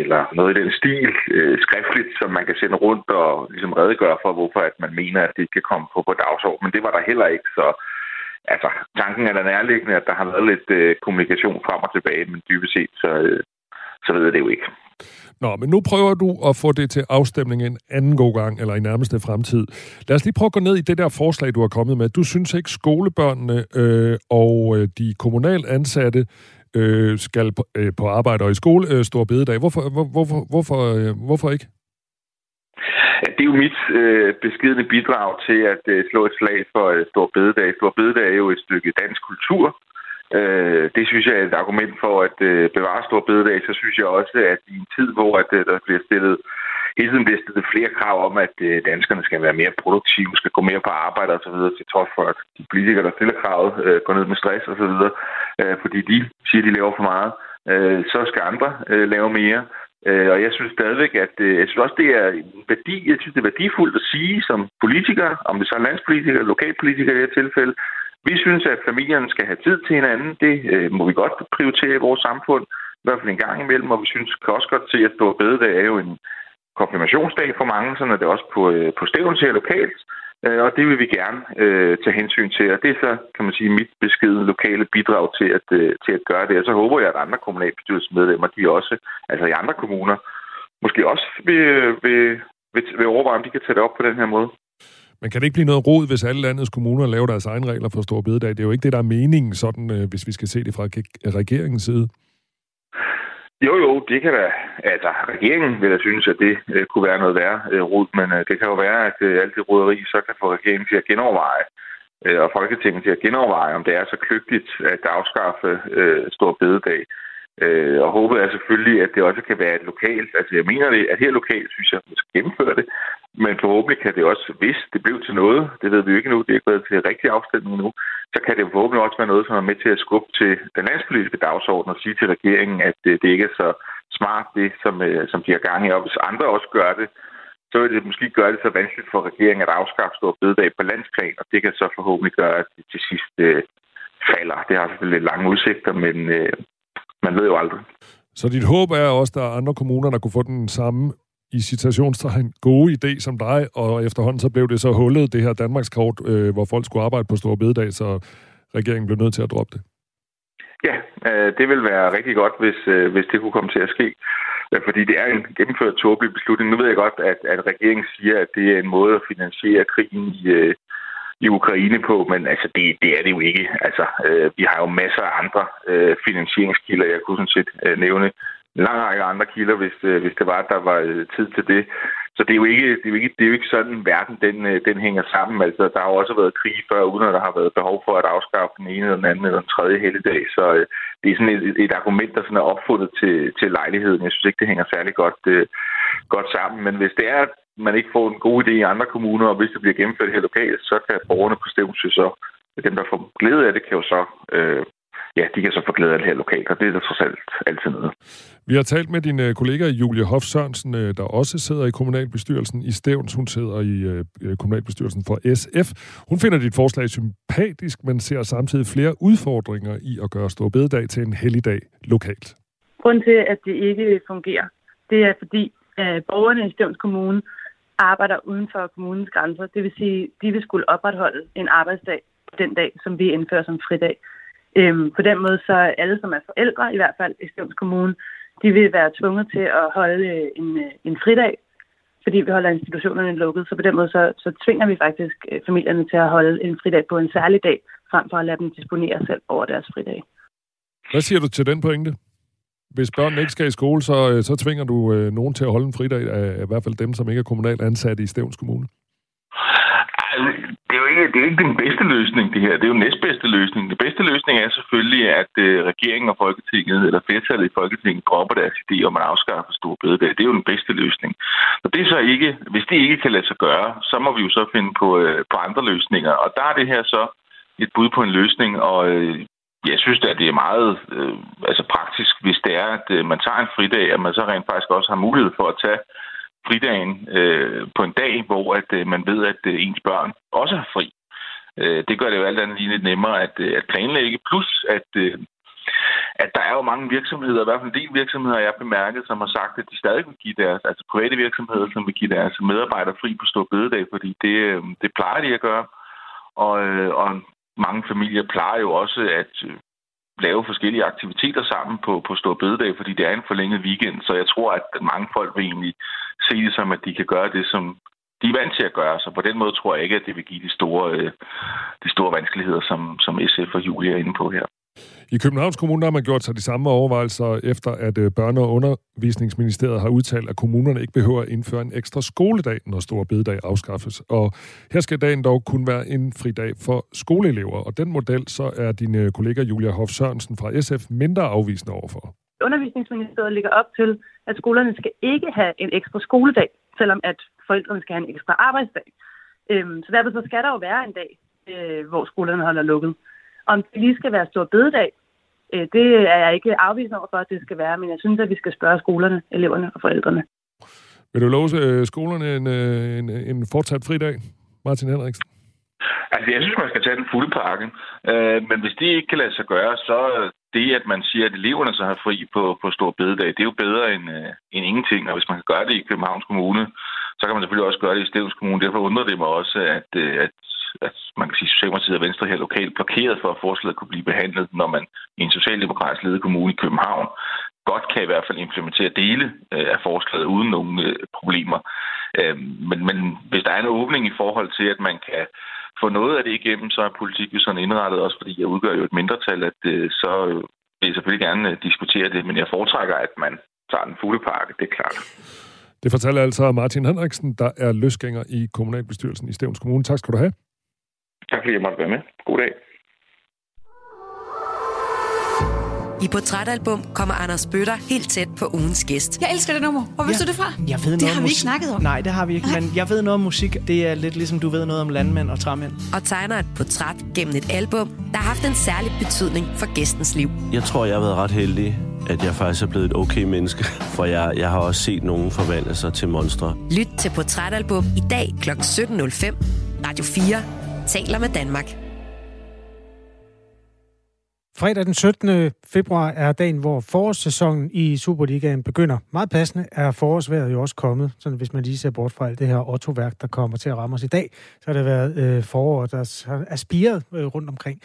eller noget i den stil, øh, skriftligt, som man kan sende rundt og ligesom redegøre for, hvorfor at man mener, at det ikke kan komme på, på dagsordenen. Men det var der heller ikke, så altså, tanken er da nærliggende, at der har været lidt øh, kommunikation frem og tilbage, men dybest set, så, øh, så ved jeg det jo ikke. Nå, men nu prøver du at få det til afstemning en anden god gang, eller i nærmeste fremtid. Lad os lige prøve at gå ned i det der forslag, du har kommet med. Du synes ikke, skolebørnene øh, og de kommunalt ansatte Øh, skal på, øh, på arbejde og i skole øh, store bededag. Hvorfor, hvor, hvorfor, hvorfor, øh, hvorfor ikke? Ja, det er jo mit øh, beskedne bidrag til at øh, slå et slag for øh, store bededag. Store bededag er jo et stykke dansk kultur. Øh, det synes jeg er et argument for at øh, bevare store bededag. Så synes jeg også, at i en tid, hvor at, øh, der bliver stillet hele tiden bliver stillet flere krav om, at øh, danskerne skal være mere produktive, skal gå mere på arbejde osv., til trods for, at de politikere, der stiller kravet, øh, går ned med stress osv., øh, fordi de siger, at de laver for meget, øh, så skal andre øh, lave mere. Øh, og jeg synes stadigvæk, at øh, jeg synes også, det er værdi, jeg synes, det er værdifuldt at sige som politikere, om det så er landspolitikere, lokalpolitikere i det her tilfælde. Vi synes, at familierne skal have tid til hinanden. Det øh, må vi godt prioritere i vores samfund, i hvert fald en gang imellem, og vi synes også godt til, at store bededag er jo en konfirmationsdag for mange, sådan er det også på, på Stevns her lokalt, og det vil vi gerne øh, tage hensyn til, og det er så, kan man sige, mit beskeden lokale bidrag til at, øh, til at gøre det, og så håber jeg, at andre kommunalbestyrelsesmedlemmer, de også, altså i andre kommuner, måske også vil, vil, vil, vil overveje, om de kan tage det op på den her måde. Men kan det ikke blive noget rod, hvis alle landets kommuner laver deres egne regler for store bededag? Det er jo ikke det, der er meningen, sådan, hvis vi skal se det fra regeringens side. Jo, jo, det kan da, altså regeringen vil da synes, at det øh, kunne være noget værre øh, rod, men øh, det kan jo være, at øh, alt det roderi så kan få regeringen til at genoverveje, øh, og Folketinget til at genoverveje, om det er så kløgtigt at afskaffe øh, stor bededag. Øh, og håbet er selvfølgelig, at det også kan være et lokalt, altså jeg mener det, at her lokalt synes jeg, at man skal gennemføre det, men forhåbentlig kan det også, hvis det blev til noget, det ved vi jo ikke nu, det er ikke været til rigtig afstemning nu, så kan det forhåbentlig også være noget, som er med til at skubbe til den landspolitiske dagsorden og sige til regeringen, at det ikke er så smart det, som, som de har gang i, og hvis andre også gør det, så vil det måske gøre det så vanskeligt for regeringen at afskaffe store bededag på landsplan, og det kan så forhåbentlig gøre, at det til sidst øh, falder. Det har selvfølgelig lidt lange udsigter, men øh, man ved jo aldrig. Så dit håb er også, at der er andre kommuner, der kunne få den samme i citationstegn gode idé som dig, og efterhånden så blev det så hullet, det her Danmarkskort, øh, hvor folk skulle arbejde på store bededag, så regeringen blev nødt til at droppe det. Ja, øh, det vil være rigtig godt, hvis, øh, hvis det kunne komme til at ske. Fordi det er en gennemført tåbelig beslutning. Nu ved jeg godt, at, at regeringen siger, at det er en måde at finansiere krigen i, øh, i Ukraine på, men altså, det, det er det jo ikke. Altså, øh, vi har jo masser af andre øh, finansieringskilder, jeg kunne sådan set øh, nævne. En lang række andre kilder, hvis, øh, hvis det var, der var øh, tid til det. Så det er jo ikke, det er jo ikke, det er jo ikke sådan, verden den, øh, den hænger sammen. Altså, der har jo også været krig før, uden at der har været behov for at afskaffe den ene eller den anden eller den tredje helligdag. Så øh, det er sådan et, et argument, der sådan er opfundet til, til lejligheden. Jeg synes ikke, det hænger særlig godt, øh, godt sammen. Men hvis det er, at man ikke får en god idé i andre kommuner, og hvis det bliver gennemført her lokalt, så kan borgerne på Stevnsø, så dem, der får glæde af det, kan jo så... Øh, Ja, de kan så få glæde af det her lokalt, og det er der trods alt altid noget. Vi har talt med din kollega Julie Hoff Sørensen, der også sidder i kommunalbestyrelsen i Stevns. Hun sidder i kommunalbestyrelsen for S F. Hun finder dit forslag sympatisk, men ser samtidig flere udfordringer i at gøre store bededag til en helligdag lokalt. Grunden til, at det ikke fungerer, det er fordi borgerne i Stevns Kommune arbejder uden for kommunens grænser. Det vil sige, de vil skulle opretholde en arbejdsdag den dag, som vi indfører som fridag. Øhm, på den måde, så alle, som er forældre, i hvert fald i Stevns Kommune, de vil være tvunget til at holde en, en fridag, fordi vi holder institutionerne lukket. Så på den måde, så, så tvinger vi faktisk familierne til at holde en fridag på en særlig dag, frem for at lade dem disponere selv over deres fridag. Hvad siger du til den pointe? Hvis børnene ikke skal i skole, så, så tvinger du øh, nogen til at holde en fridag, af, i hvert fald dem, som ikke er kommunalt ansatte i Stevns Kommune? Det er jo ikke, det er ikke den bedste løsning, det her. Det er jo den næstbedste løsning. Den bedste løsning er selvfølgelig, at øh, regeringen og Folketinget, eller flertallet i Folketinget, dropper deres idé om at afskaffe store bededag. Det er jo den bedste løsning. Og det er så ikke, hvis det ikke kan lade sig gøre, så må vi jo så finde på, øh, på andre løsninger. Og der er det her så et bud på en løsning, og øh, jeg synes da, at det er meget øh, altså praktisk, hvis det er, at øh, man tager en fridag, og man så rent faktisk også har mulighed for at tage fridagen øh, på en dag, hvor at, øh, man ved, at øh, ens børn også har fri. Øh, det gør det jo alt andet lige lidt nemmere at, øh, at planlægge, plus at, øh, at der er jo mange virksomheder, i hvert fald en del virksomheder, jeg har bemærket, som har sagt, at de stadig vil give deres, altså private virksomheder, som vil give deres medarbejdere fri på store bededag, fordi det, øh, det plejer de at gøre, og, øh, og mange familier plejer jo også at øh, lave forskellige aktiviteter sammen på, på store bededag, fordi det er en forlænget weekend, så jeg tror, at mange folk vil egentlig se det som, at de kan gøre det, som de er vant til at gøre. Så på den måde tror jeg ikke, at det vil give de store, de store vanskeligheder, som, som S F og Julie er inde på her. I Københavns Kommune har man gjort sig de samme overvejelser, efter at Børne- og Undervisningsministeriet har udtalt, at kommunerne ikke behøver at indføre en ekstra skoledag, når store bededag afskaffes. Og her skal dagen dog kun være en fridag for skoleelever. Og den model, så er din kollega Julia Hoff Sørensen fra S F mindre afvisende overfor. Undervisningsministeriet ligger op til, at skolerne skal ikke have en ekstra skoledag, selvom at forældrene skal have en ekstra arbejdsdag. Øhm, så derfor så skal der jo være en dag, øh, hvor skolerne holder lukket. Om det lige skal være stor bededag, øh, det er jeg ikke afvisende overfor, at det skal være, men jeg synes, at vi skal spørge skolerne, eleverne og forældrene. Vil du love øh, skolerne en, øh, en, en fortsat fridag, Martin Henriksen? Altså, jeg synes, man skal tage den fulde pakke. Øh, men hvis det ikke kan lade sig gøre, så det, at man siger, at eleverne så har fri på, på stor bededag, det er jo bedre end, øh, end ingenting. Og hvis man kan gøre det i Københavns Kommune, så kan man selvfølgelig også gøre det i Stevns Kommune. Derfor undrer det mig også, at, øh, at, at man kan sige, at Socialdemokratiet og Venstre her lokalt blokeret for, at forslaget kunne blive behandlet, når man i en socialdemokratisk ledet kommune i København godt kan i hvert fald implementere dele øh, af forslaget uden nogen øh, problemer. Øh, men, men hvis der er en åbning i forhold til, at man kan for noget af det igennem, så er politik jo sådan indrettet, også fordi jeg udgør jo et mindretal, at så vil jeg selvfølgelig gerne diskutere det, men jeg foretrækker, at man tager den fulde pakke, det er klart. Det fortæller altså Martin Henriksen, der er løsgænger i kommunalbestyrelsen i Stevns Kommune. Tak skal du have. Tak fordi jeg måtte være med. God dag. I Portrætalbum kommer Anders Bøtter helt tæt på ugens gæst. Jeg elsker det nummer. Hvor vidste ja, du det fra? Jeg ved noget det har vi ikke snakket om. Nej, det har vi ikke, men jeg ved noget om musik. Det er lidt ligesom, du ved noget om landmænd og træmænd. Og tegner et portræt gennem et album, der har haft en særlig betydning for gæstens liv. Jeg tror, jeg har været ret heldig at jeg faktisk er blevet et okay menneske, for jeg, jeg har også set nogen forvandle sig til monstre. Lyt til Portrætalbum i dag kl. sytten nul fem. Radio fire taler med Danmark. Fredag den syttende februar er dagen, hvor forårssæsonen i Superligaen begynder. Meget passende er forårsværet jo også kommet. Sådan hvis man lige ser bort fra alt det her Otto-værk, der kommer til at ramme os i dag, så har det været øh, forår, der er spiret øh, rundt omkring.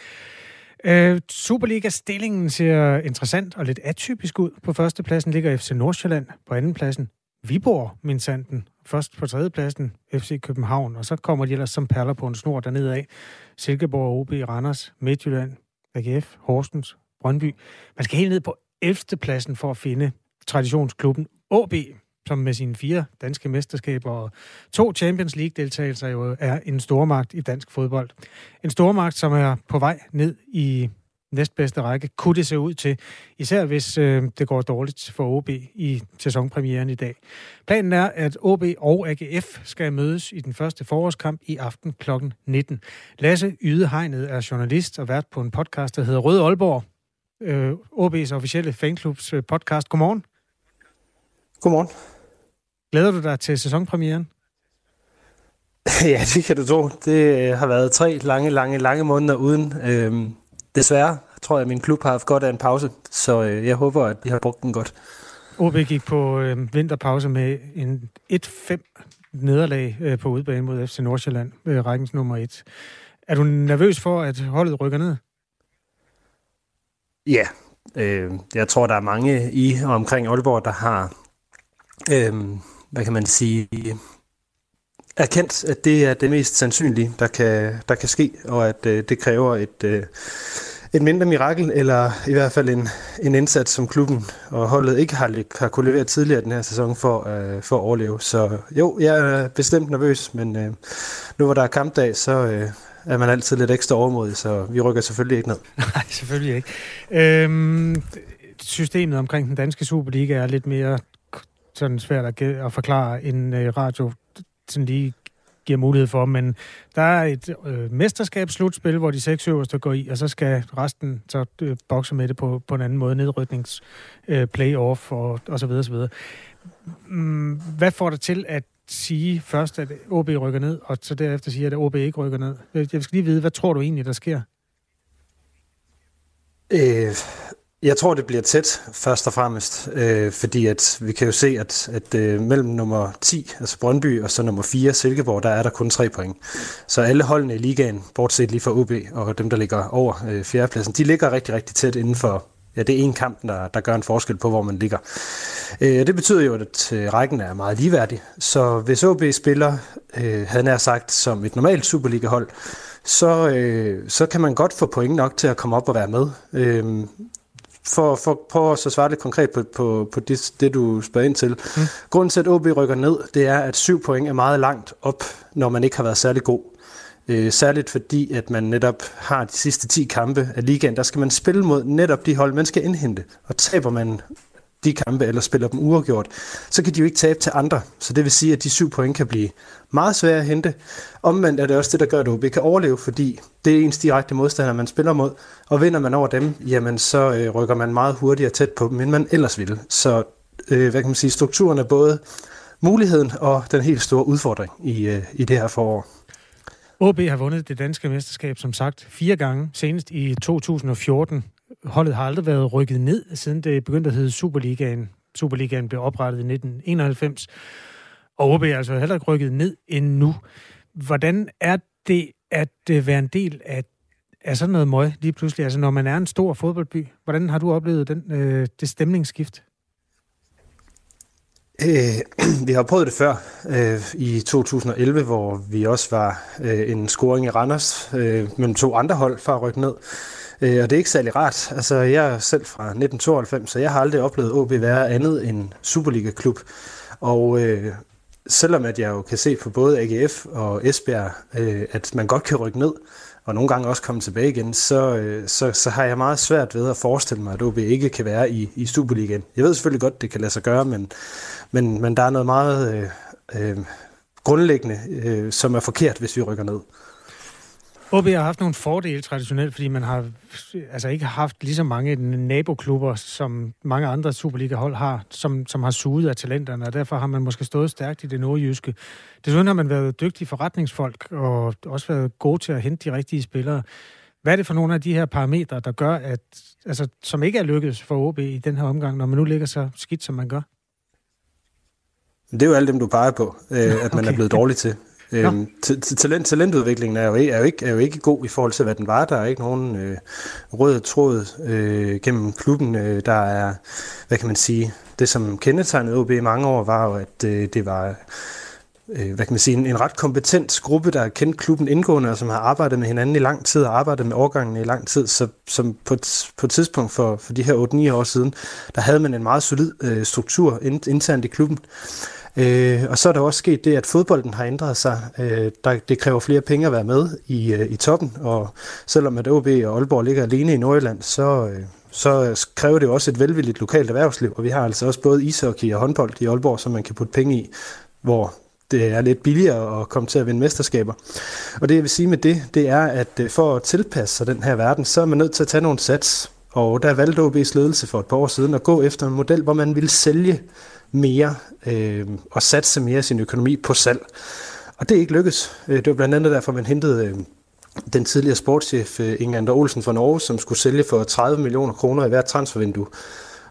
Øh, Superliga-stillingen ser interessant og lidt atypisk ud. På førstepladsen ligger F C Nordsjælland, på andenpladsen Viborg, minsanden. Først på tredjepladsen F C København, og så kommer de ellers som perler på en snor dernede af. Silkeborg, O B, Randers, Midtjylland, A G F, Horsens, Brøndby. Man skal helt ned på ellevte pladsen for at finde traditionsklubben O B, som med sine fire danske mesterskaber og to Champions League-deltagelser jo er en stormagt i dansk fodbold. En stormagt, som er på vej ned i næstbedste række, kunne det se ud til, især hvis øh, det går dårligt for O B i sæsonpremieren i dag. Planen er, at O B og A G F skal mødes i den første forårskamp i aften klokken nitten. Lasse Ydehegnet er journalist og vært på en podcast, der hedder Rød Aalborg, øh, O B's officielle fanklubs podcast. Godmorgen. Godmorgen. Glæder du dig til sæsonpremieren? Ja, det kan du tro. Det har været tre lange, lange, lange måneder uden. Øh... Desværre tror jeg, at min klub har haft godt af en pause, så jeg håber, at vi har brugt den godt. O B gik på øh, vinterpause med en et fem nederlag øh, på udebane mod F C Nordsjælland, øh, rækkens nummer et. Er du nervøs for, at holdet rykker ned? Ja, øh, jeg tror, der er mange i og omkring Aalborg, der har, øh, hvad kan man sige, erkendt, at det er det mest sandsynlige, der kan, der kan ske, og at øh, det kræver et, øh, et mindre mirakel, eller i hvert fald en, en indsats, som klubben og holdet ikke har, har kunne levere tidligere den her sæson for, øh, for at overleve. Så jo, jeg er bestemt nervøs, men øh, nu hvor der er kampdag, så øh, er man altid lidt ekstra overmodig, så vi rykker selvfølgelig ikke ned. Nej, selvfølgelig ikke. Øhm, systemet omkring den danske Superliga er lidt mere sådan svært at, gæ- at forklare end øh, radio sådan lige giver mulighed for, men der er et øh, mesterskabsslutspil, hvor de seks øverste går i, og så skal resten så øh, bokse med det på, på en anden måde, nedryknings øh, playoff og, og så videre, så videre. Mm, hvad får dig til at sige først, at O B rykker ned, og så derefter sige, at O B ikke rykker ned? Jeg skal lige vide, hvad tror du egentlig, der sker? Øh... Jeg tror, det bliver tæt, først og fremmest, øh, fordi at vi kan jo se, at, at øh, mellem nummer ti, altså Brøndby, og så nummer fire, Silkeborg, der er der kun tre point. Så alle holdene i ligaen, bortset lige fra O B og dem, der ligger over øh, fjerdepladsen, de ligger rigtig, rigtig tæt inden for, ja, det er en kamp, der, der gør en forskel på, hvor man ligger. Øh, det betyder jo, at øh, rækken er meget ligeværdig, så hvis O B spiller, øh, havde nær sagt, som et normalt Superliga-hold, så, øh, så kan man godt få point nok til at komme op og være med. Øh, For, for prøv at svare lidt konkret på, på, på det, det, du spørger ind til. Mm. Grunden til, at O B rykker ned, det er, at syv point er meget langt op, når man ikke har været særlig god. Øh, særligt fordi, at man netop har de sidste ti kampe af ligaen. Der skal man spille mod netop de hold, man skal indhente. Og taber man de kampe, eller spiller dem uafgjort, så kan de jo ikke tabe til andre. Så det vil sige, at de syv point kan blive meget svære at hente. Omvendt er det også det, der gør, at O B kan overleve, fordi det er ens direkte modstander, man spiller mod, og vinder man over dem, jamen så øh, rykker man meget hurtigere tæt på dem, end man ellers ville. Så øh, hvad kan man sige, strukturen er både muligheden og den helt store udfordring i, øh, i det her forår. O B har vundet det danske mesterskab, som sagt, fire gange, senest i to tusind og fjorten. Holdet har aldrig været rykket ned, siden det begyndte at hedde Superligaen. Superligaen blev oprettet i nitten enoghalvfems, og O B er altså heller ikke rykket ned endnu. Hvordan er det at være en del af, af sådan noget møg lige pludselig? Altså når man er en stor fodboldby, hvordan har du oplevet den, øh, det stemningsskift? Øh, vi har prøvet det før øh, i to tusind og elleve, hvor vi også var øh, en scoring i Randers øh, mellem to andre hold for at rykke ned. Øh, og det er ikke særlig rart. Altså, jeg er selv fra nitten tooghalvfems, så jeg har aldrig oplevet O B være andet end Superliga-klub. Og øh, selvom at jeg jo kan se på både A G F og Esbjerg, øh, at man godt kan rykke ned, og nogle gange også komme tilbage igen, så, øh, så, så har jeg meget svært ved at forestille mig, at O B ikke kan være i, i Superligaen. Jeg ved selvfølgelig godt, det kan lade sig gøre, men, men, men der er noget meget øh, øh, grundlæggende, øh, som er forkert, hvis vi rykker ned. O B har haft nogle fordele traditionelt, fordi man har altså ikke haft lige så mange naboklubber, som mange andre Superliga-hold har, som, som har suget af talenterne, og derfor har man måske stået stærkt i det nordjyske. Desuden har man været dygtige forretningsfolk, og også været gode til at hente de rigtige spillere. Hvad er det for nogle af de her parametre, der gør, at, altså, som ikke er lykkedes for O B i den her omgang, når man nu ligger så skidt, som man gør? Det er jo alle dem, du peger på, øh, at man okay. er blevet dårlig til. Øhm, talent, talentudviklingen er jo, er, jo ikke, er jo ikke god i forhold til, hvad den var. Der er ikke nogen øh, rød tråd øh, gennem klubben. Øh, der er, hvad kan man sige, det som kendetegnede O B i mange år var jo, at øh, det var øh, hvad kan man sige, en, en ret kompetent gruppe, der kendte klubben indgående, og som har arbejdet med hinanden i lang tid, og arbejdet med årgangen i lang tid. Så som på, på et tidspunkt for, for de her otte ni år siden, der havde man en meget solid øh, struktur ind, internt i klubben. Øh, og så er der også sket det, at fodbolden har ændret sig. Øh, der, det kræver flere penge at være med i, øh, i toppen, og selvom at O B og Aalborg ligger alene i Nordjylland, så, øh, så kræver det også et velvilligt lokalt erhvervsliv, og vi har altså også både ishockey og håndbold i Aalborg, som man kan putte penge i, hvor det er lidt billigere at komme til at vinde mesterskaber. Og det jeg vil sige med det, det er, at for at tilpasse sig den her verden, så er man nødt til at tage nogle sats, og der valgte O B's ledelse for et par år siden at gå efter en model, hvor man ville sælge mere øh, og satse mere sin økonomi på salg. Og det er ikke lykkedes. Det var blandt andet derfor, man hentede øh, den tidligere sportschef øh, Ingander Olsen fra Norge, som skulle sælge for tredive millioner kroner i hvert transfervindue.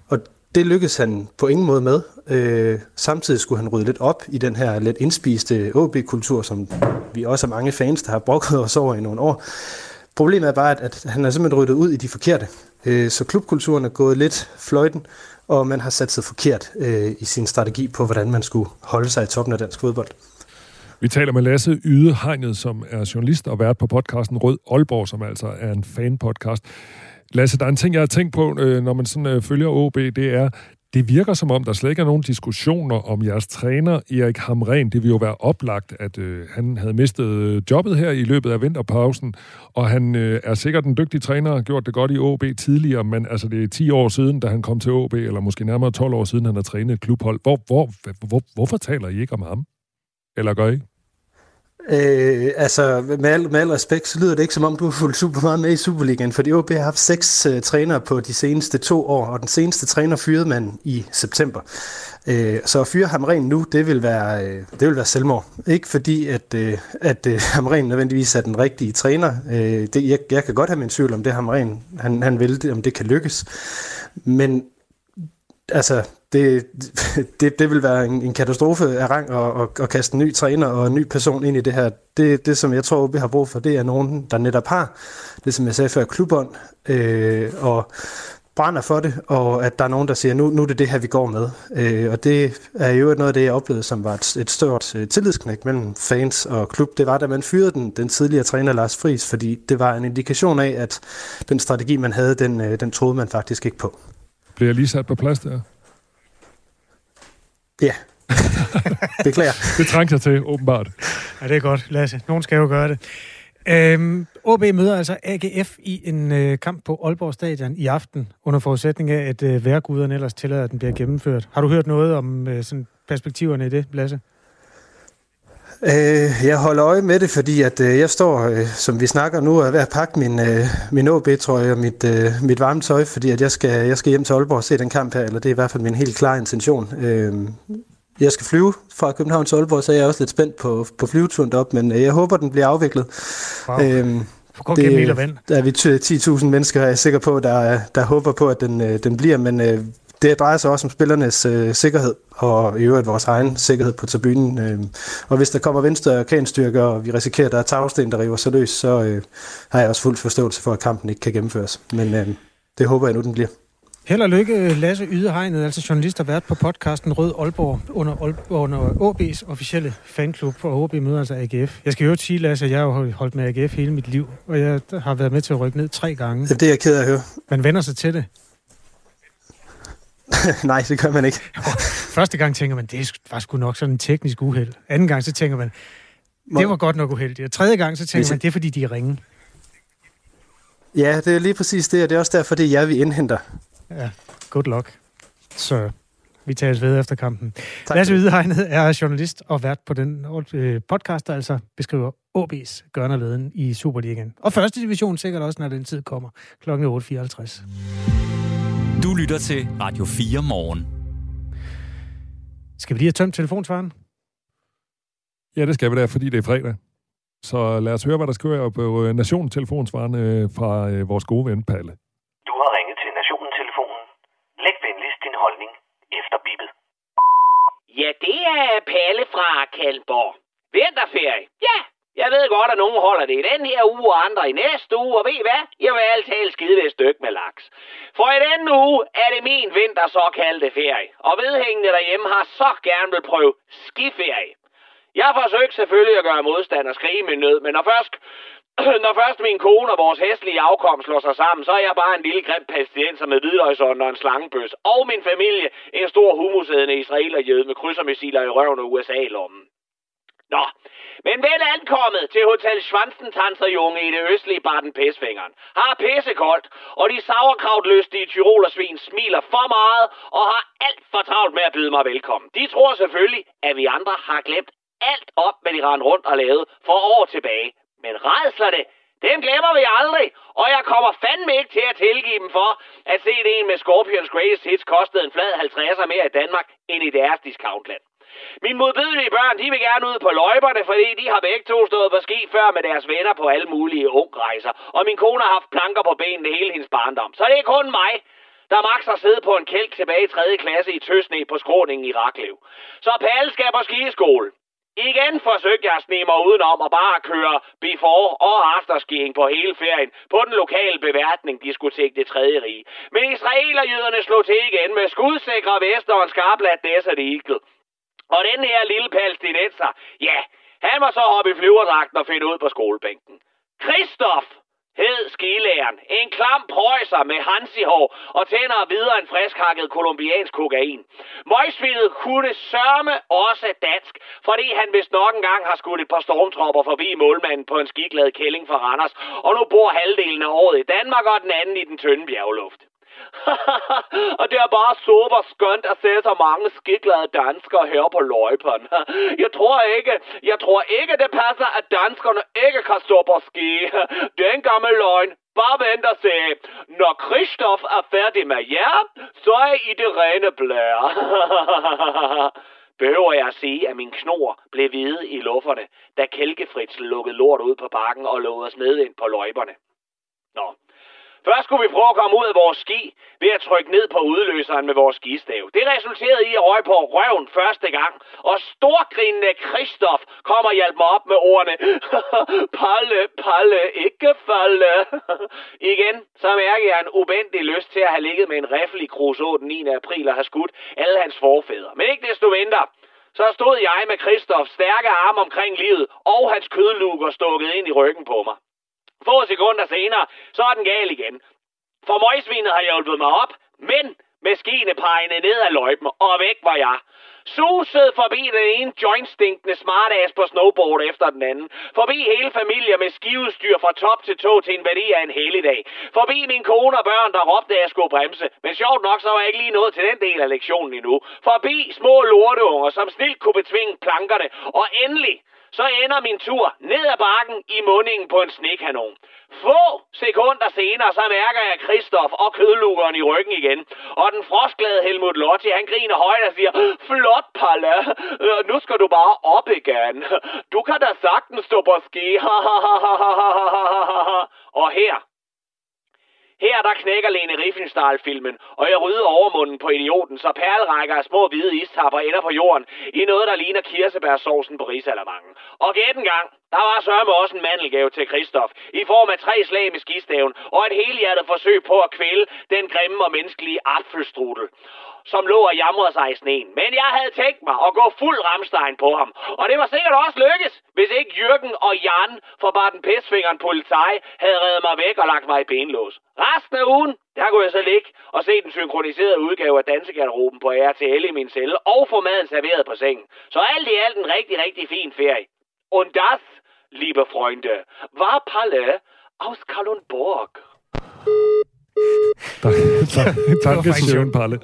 Og det lykkedes han på ingen måde med. Øh, samtidig skulle han rydde lidt op i den her lidt indspiste O B-kultur, som vi også har mange fans, der har brokket os over i nogle år. Problemet er bare, at, at han er simpelthen ryddet ud i de forkerte. Øh, så klubkulturen er gået lidt fløjten, og man har sat sig forkert øh, i sin strategi på, hvordan man skulle holde sig i toppen af dansk fodbold. Vi taler med Lasse Ydehegnet, som er journalist og vært på podcasten Rød Aalborg, som altså er en fanpodcast. Lasse, der er en ting, jeg har tænkt på, øh, når man sådan, øh, følger O B, det er, det virker som om, der slet ikke er nogen diskussioner om jeres træner, Erik Hamrén. Det vil jo være oplagt, at øh, han havde mistet jobbet her i løbet af vinterpausen, og han øh, er sikkert en dygtig træner, har gjort det godt i O B tidligere, men altså, det er ti år siden, da han kom til O B, eller måske nærmere tolv år siden, han har trænet et klubhold. Hvor, hvor, hvor, hvorfor taler I ikke om ham? Eller gør I? Øh, altså, med al, med al respekt, så lyder det ikke som om, du har fulgt super meget med i Superligaen, fordi O B har haft seks øh, trænere på de seneste to år, og den seneste træner fyrede man i september. Øh, så at fyre Hamrén nu, det vil være, øh, det vil være selvmord. Ikke fordi, at, øh, at øh, Hamrén nødvendigvis er den rigtige træner. Øh, det, jeg, jeg kan godt have min tvivl om det, Hamrén, han, han vil, om det kan lykkes. Men altså, det, det, det vil være en, en katastrofe af rang at, at, at kaste en ny træner og en ny person ind i det her. Det, det som jeg tror, O B har brug for, det er nogen, der netop har det, som jeg sagde før, klubånd øh, og brænder for det, og at der er nogen, der siger, nu, nu er det det her, vi går med. Øh, og det er jo noget af det, jeg oplevede, som var et, et stort øh, tillidsknæk mellem fans og klub. Det var, da man fyrede den, den tidligere træner Lars Friis, fordi det var en indikation af, at den strategi, man havde, den, øh, den troede man faktisk ikke på. Bliver jeg lige sat på plads der? Ja. Beklager. Det trængte jeg til, åbenbart. Ja, det er godt, Lasse. Nogen skal jo gøre det. Øhm, O B møder altså A G F i en øh, kamp på Aalborg Stadion i aften, under forudsætning af, at øh, vejrguderne ellers tillader, at den bliver gennemført. Har du hørt noget om øh, sådan perspektiverne i det, Lasse? Øh, jeg holder øje med det, fordi at øh, jeg står, øh, som vi snakker nu, og er ved at pakke min, øh, min O B-trøje og mit, øh, mit varme tøj, fordi at jeg, skal, jeg skal hjem til Aalborg og se den kamp her, eller det er i hvert fald min helt klare intention. Øh, jeg skal flyve fra København til Aalborg, så er jeg også lidt spændt på, på flyveturen deroppe, men øh, jeg håber, den bliver afviklet. Wow. Øh, det er vi ty- ti tusind mennesker, er jeg sikker på, der, der håber på, at den, øh, den bliver, men øh, det drejer sig også om spillernes øh, sikkerhed, og i øvrigt vores egen sikkerhed på tribunen. Øh. Og hvis der kommer venstre orkanstyrker, og vi risikerer, at der er tagsten, der river sig løs, så øh, har jeg også fuld forståelse for, at kampen ikke kan gennemføres. Men øh, det håber jeg nu, den bliver. Held og lykke, Lasse Ydehegnet, altså journalist og vært på podcasten Rød Aalborg, under, Aalborg, under O B's officielle fanklub, og O B møder altså A G F. Jeg skal jo sige, Lasse, at jeg har holdt med A G F hele mit liv, og jeg har været med til at rykke ned tre gange. Det er jeg ked af at høre. Man vender sig til det. Nej, det gør man ikke. Første gang tænker man, det var sgu nok sådan en teknisk uheld. Anden gang, så tænker man, det var godt nok uheldigt. Og tredje gang, så tænker man, det er fordi, de er ringe. Ja, det er lige præcis det, og det er også derfor, det er jer, vi indhenter. Ja, good luck. Så vi tales ved efter kampen. Tak. Lasse Ydehegnet er journalist og vært på den podcast, der altså beskriver O B's gørnerleden i Superligaen. Og første division sikkert også, når den tid kommer. Klokken otte fireoghalvtreds. Du lytter til Radio fire Morgen. Skal vi lige have tømt telefonsvaren? Ja, det skal vi da, fordi det er fredag. Så lad os høre, hvad der skriver på Nationens telefonsvaren fra vores gode ven Palle. Du har ringet til Nationen-telefonen. Læg venligst din holdning efter bippet. Ja, det er Palle fra Kalmborg. Vinterferie. Ja, jeg ved godt, at nogen holder det i den her uge og andre i næste uge. Og ved I hvad? Jeg vil altid skide det stykke med laks. For i denne uge er det min vinter såkaldte ferie. Og vedhængende derhjemme har så gerne vil prøve skiferie. Jeg forsøgte selvfølgelig at gøre modstand og skrige min nød, men når først, når først min kone og vores hæslige afkom slår sig sammen, så er jeg bare en lille grim pestillenser med hvidløgsånden og en slangebøs. Og min familie, en stor humusædende israelerjøde med krydsermissiler i røven og U S A-lommen. Nå, men vel ankommet til Hotel Schwanzentanzerjunge i det østlige Baden-Pissfingeren. Har pissekoldt, og de sauerkrautlystige tyrolersvin smiler for meget og har alt for travlt med at byde mig velkommen. De tror selvfølgelig, at vi andre har glemt alt op, hvad de rendte rundt og lavede for år tilbage. Men rædslerne, dem glemmer vi aldrig, og jeg kommer fandme ikke til at tilgive dem for, at C D'en med Scorpions Greatest Hits kostede en flad halvtredser mere i Danmark end i deres discountland. Mine modbydelige børn, de vil gerne ud på løjperne, fordi de har begge to stået på ski før med deres venner på alle mulige ungrejser. Og min kone har haft planker på benene hele hendes barndom. Så det er kun mig, der maks har siddet på en kælk tilbage i tredje klasse i tøsne på skråningen i Raklev. Så Palle skal på skigeskole. Igen forsøgte jeg at snige mig udenom og bare køre before og afterskiing på hele ferien på den lokale beværtning, diskotek Det Tredje Rige. Men israelerjøderne slog til igen med skudsikre vester og en skarplat Desert Eagle. Og den her lille palæstinenser, ja, han var så oppe i flyverdragten og finder ud på skolebænken. Christoph hed skilæreren. En klam prøjser med hansihår og tænder videre en friskhakket kolumbiansk kokain. Møgsvindet kunne sørme også dansk, fordi han vist nok engang har skudt et par stormtropper forbi målmanden på en skiglad kælling fra Randers, og nu bor halvdelen af året i Danmark og den anden i den tynde bjergluft. Og det er bare super skønt at se så mange skiglade danskere her på løjperne. Jeg tror ikke, jeg tror ikke det passer, at danskerne ikke kan stå på ski. Det er en gammel løgn. Bare vent og se. Når Christoph er færdig med jer, så er I det rene blære. Behøver jeg at sige, at min knor blev hvide i lufferne, da Kælkefrits lukkede lort ud på bakken og lod os ned ind på løjperne. Nå. Først skulle vi prøve at komme ud af vores ski ved at trykke ned på udløseren med vores skistav. Det resulterede i at røge på røven første gang, og storgrinende Christoph kom og hjalp mig op med ordene. Palle, palle, ikke falde. Igen, så mærker jeg en ubendig lyst til at have ligget med en riffel i Kruså den niende april og have skudt alle hans forfædre. Men ikke desto mindre. Så stod jeg med Christophs stærke arm omkring livet og hans kødluger stukket ind i ryggen på mig. Få sekunder senere, så er den gal igen. For møgsvinet har hjulpet mig op, men med skiene pegnet ned ad løjpen, og væk var jeg. Susede forbi den ene jointstinkende smartass på snowboard efter den anden. Forbi hele familier med skiudstyr fra top til tå til en værdi af en helligdag. Forbi min kone og børn, der råbte, at jeg skulle bremse. Men sjovt nok, så var jeg ikke lige nået til den del af lektionen endnu. Forbi små lorteunger, som snilt kunne betvinge plankerne. Og endelig så ender min tur ned ad bakken i mundingen på en snekanon. Få sekunder senere, så mærker jeg Christoph og kødlugeren i ryggen igen. Og den frostglade Helmut Lotti, han griner højt og siger, flot, Palle, nu skal du bare op igen. Du kan da sagtens stå på ski. Og her. Her der knækker Lene Riefenstahl-filmen, og jeg rydder overmunden på idioten, så perlerækker af små hvide istapper ender på jorden i noget, der ligner kirsebærsovsen på risalamangen. Og gæt en gang, der var sørme også en mandelgave til Christoph, i form af tre slag med skistaven og et helhjertet forsøg på at kvæle den grimme og menneskelige apfelstrudel, som lå og jamrede sig i sneen. Men jeg havde tænkt mig at gå fuld Rammstein på ham, og det var sikkert også lykkes, hvis ikke Jørgen og Jan fra Baden-Pissfingeren Polizei havde reddet mig væk og lagt mig i benlås. Resten af ugen, der kunne jeg så ligge og se den synkroniserede udgave af Dansegarderoben på R T L i min celle og få maden serveret på sengen. Så alt i alt en rigtig, rigtig fin ferie. Und das, liebe Freunde, var Palle aus Kalundborg. Tak, tak, tak, tak, Palle.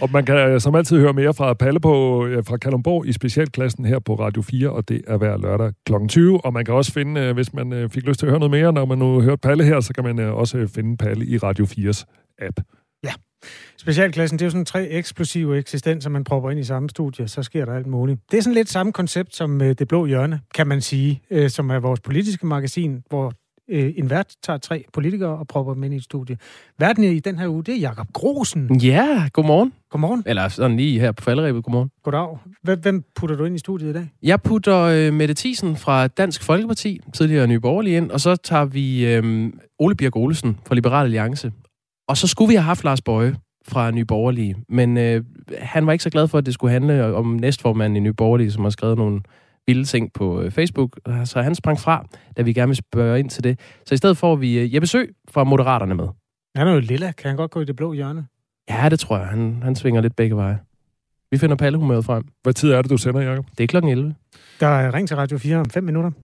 Og man kan som altid høre mere fra Palle på, fra Kalundborg i specialklassen her på Radio fire, og det er hver lørdag klokken tyve. Og man kan også finde, hvis man fik lyst til at høre noget mere, når man nu hørt Palle her, så kan man også finde Palle i Radio fires app. Ja. Specialklassen, det er jo sådan tre eksplosive eksistenser, man propper ind i samme studie, så sker der alt muligt. Det er sådan lidt samme koncept som Det Blå Hjørne, kan man sige, som er vores politiske magasin, hvor en vært tager tre politikere og propper dem ind i et studie. Værten i den her uge, det er Jakob Grosen. Ja, godmorgen. Godmorgen. Eller sådan lige her på falderebet, godmorgen. Goddag. Hvem putter du ind i studiet i dag? Jeg putter øh, Mette Thiesen fra Dansk Folkeparti, tidligere Nye Borgerlige, ind, og så tager vi øh, Ole Birk Olesen fra Liberal Alliance. Og så skulle vi have haft Lars Bøje fra Nye Borgerlige, men øh, han var ikke så glad for, at det skulle handle om næstformanden i Nye Borgerlige, som har skrevet nogle vilde ting på øh, Facebook, så han sprang fra, da vi gerne vil spørge ind til det. Så i stedet får vi øh, Jeppe Søe fra Moderaterne med. Han er jo lilla. Kan han godt gå i Det Blå Hjørne? Ja, det tror jeg. Han, han svinger lidt begge veje. Vi finder pallehumøret frem. Hvad tid er det, du sender, Jacob? Det er klokken elleve. Der er ring til Radio fire om fem minutter.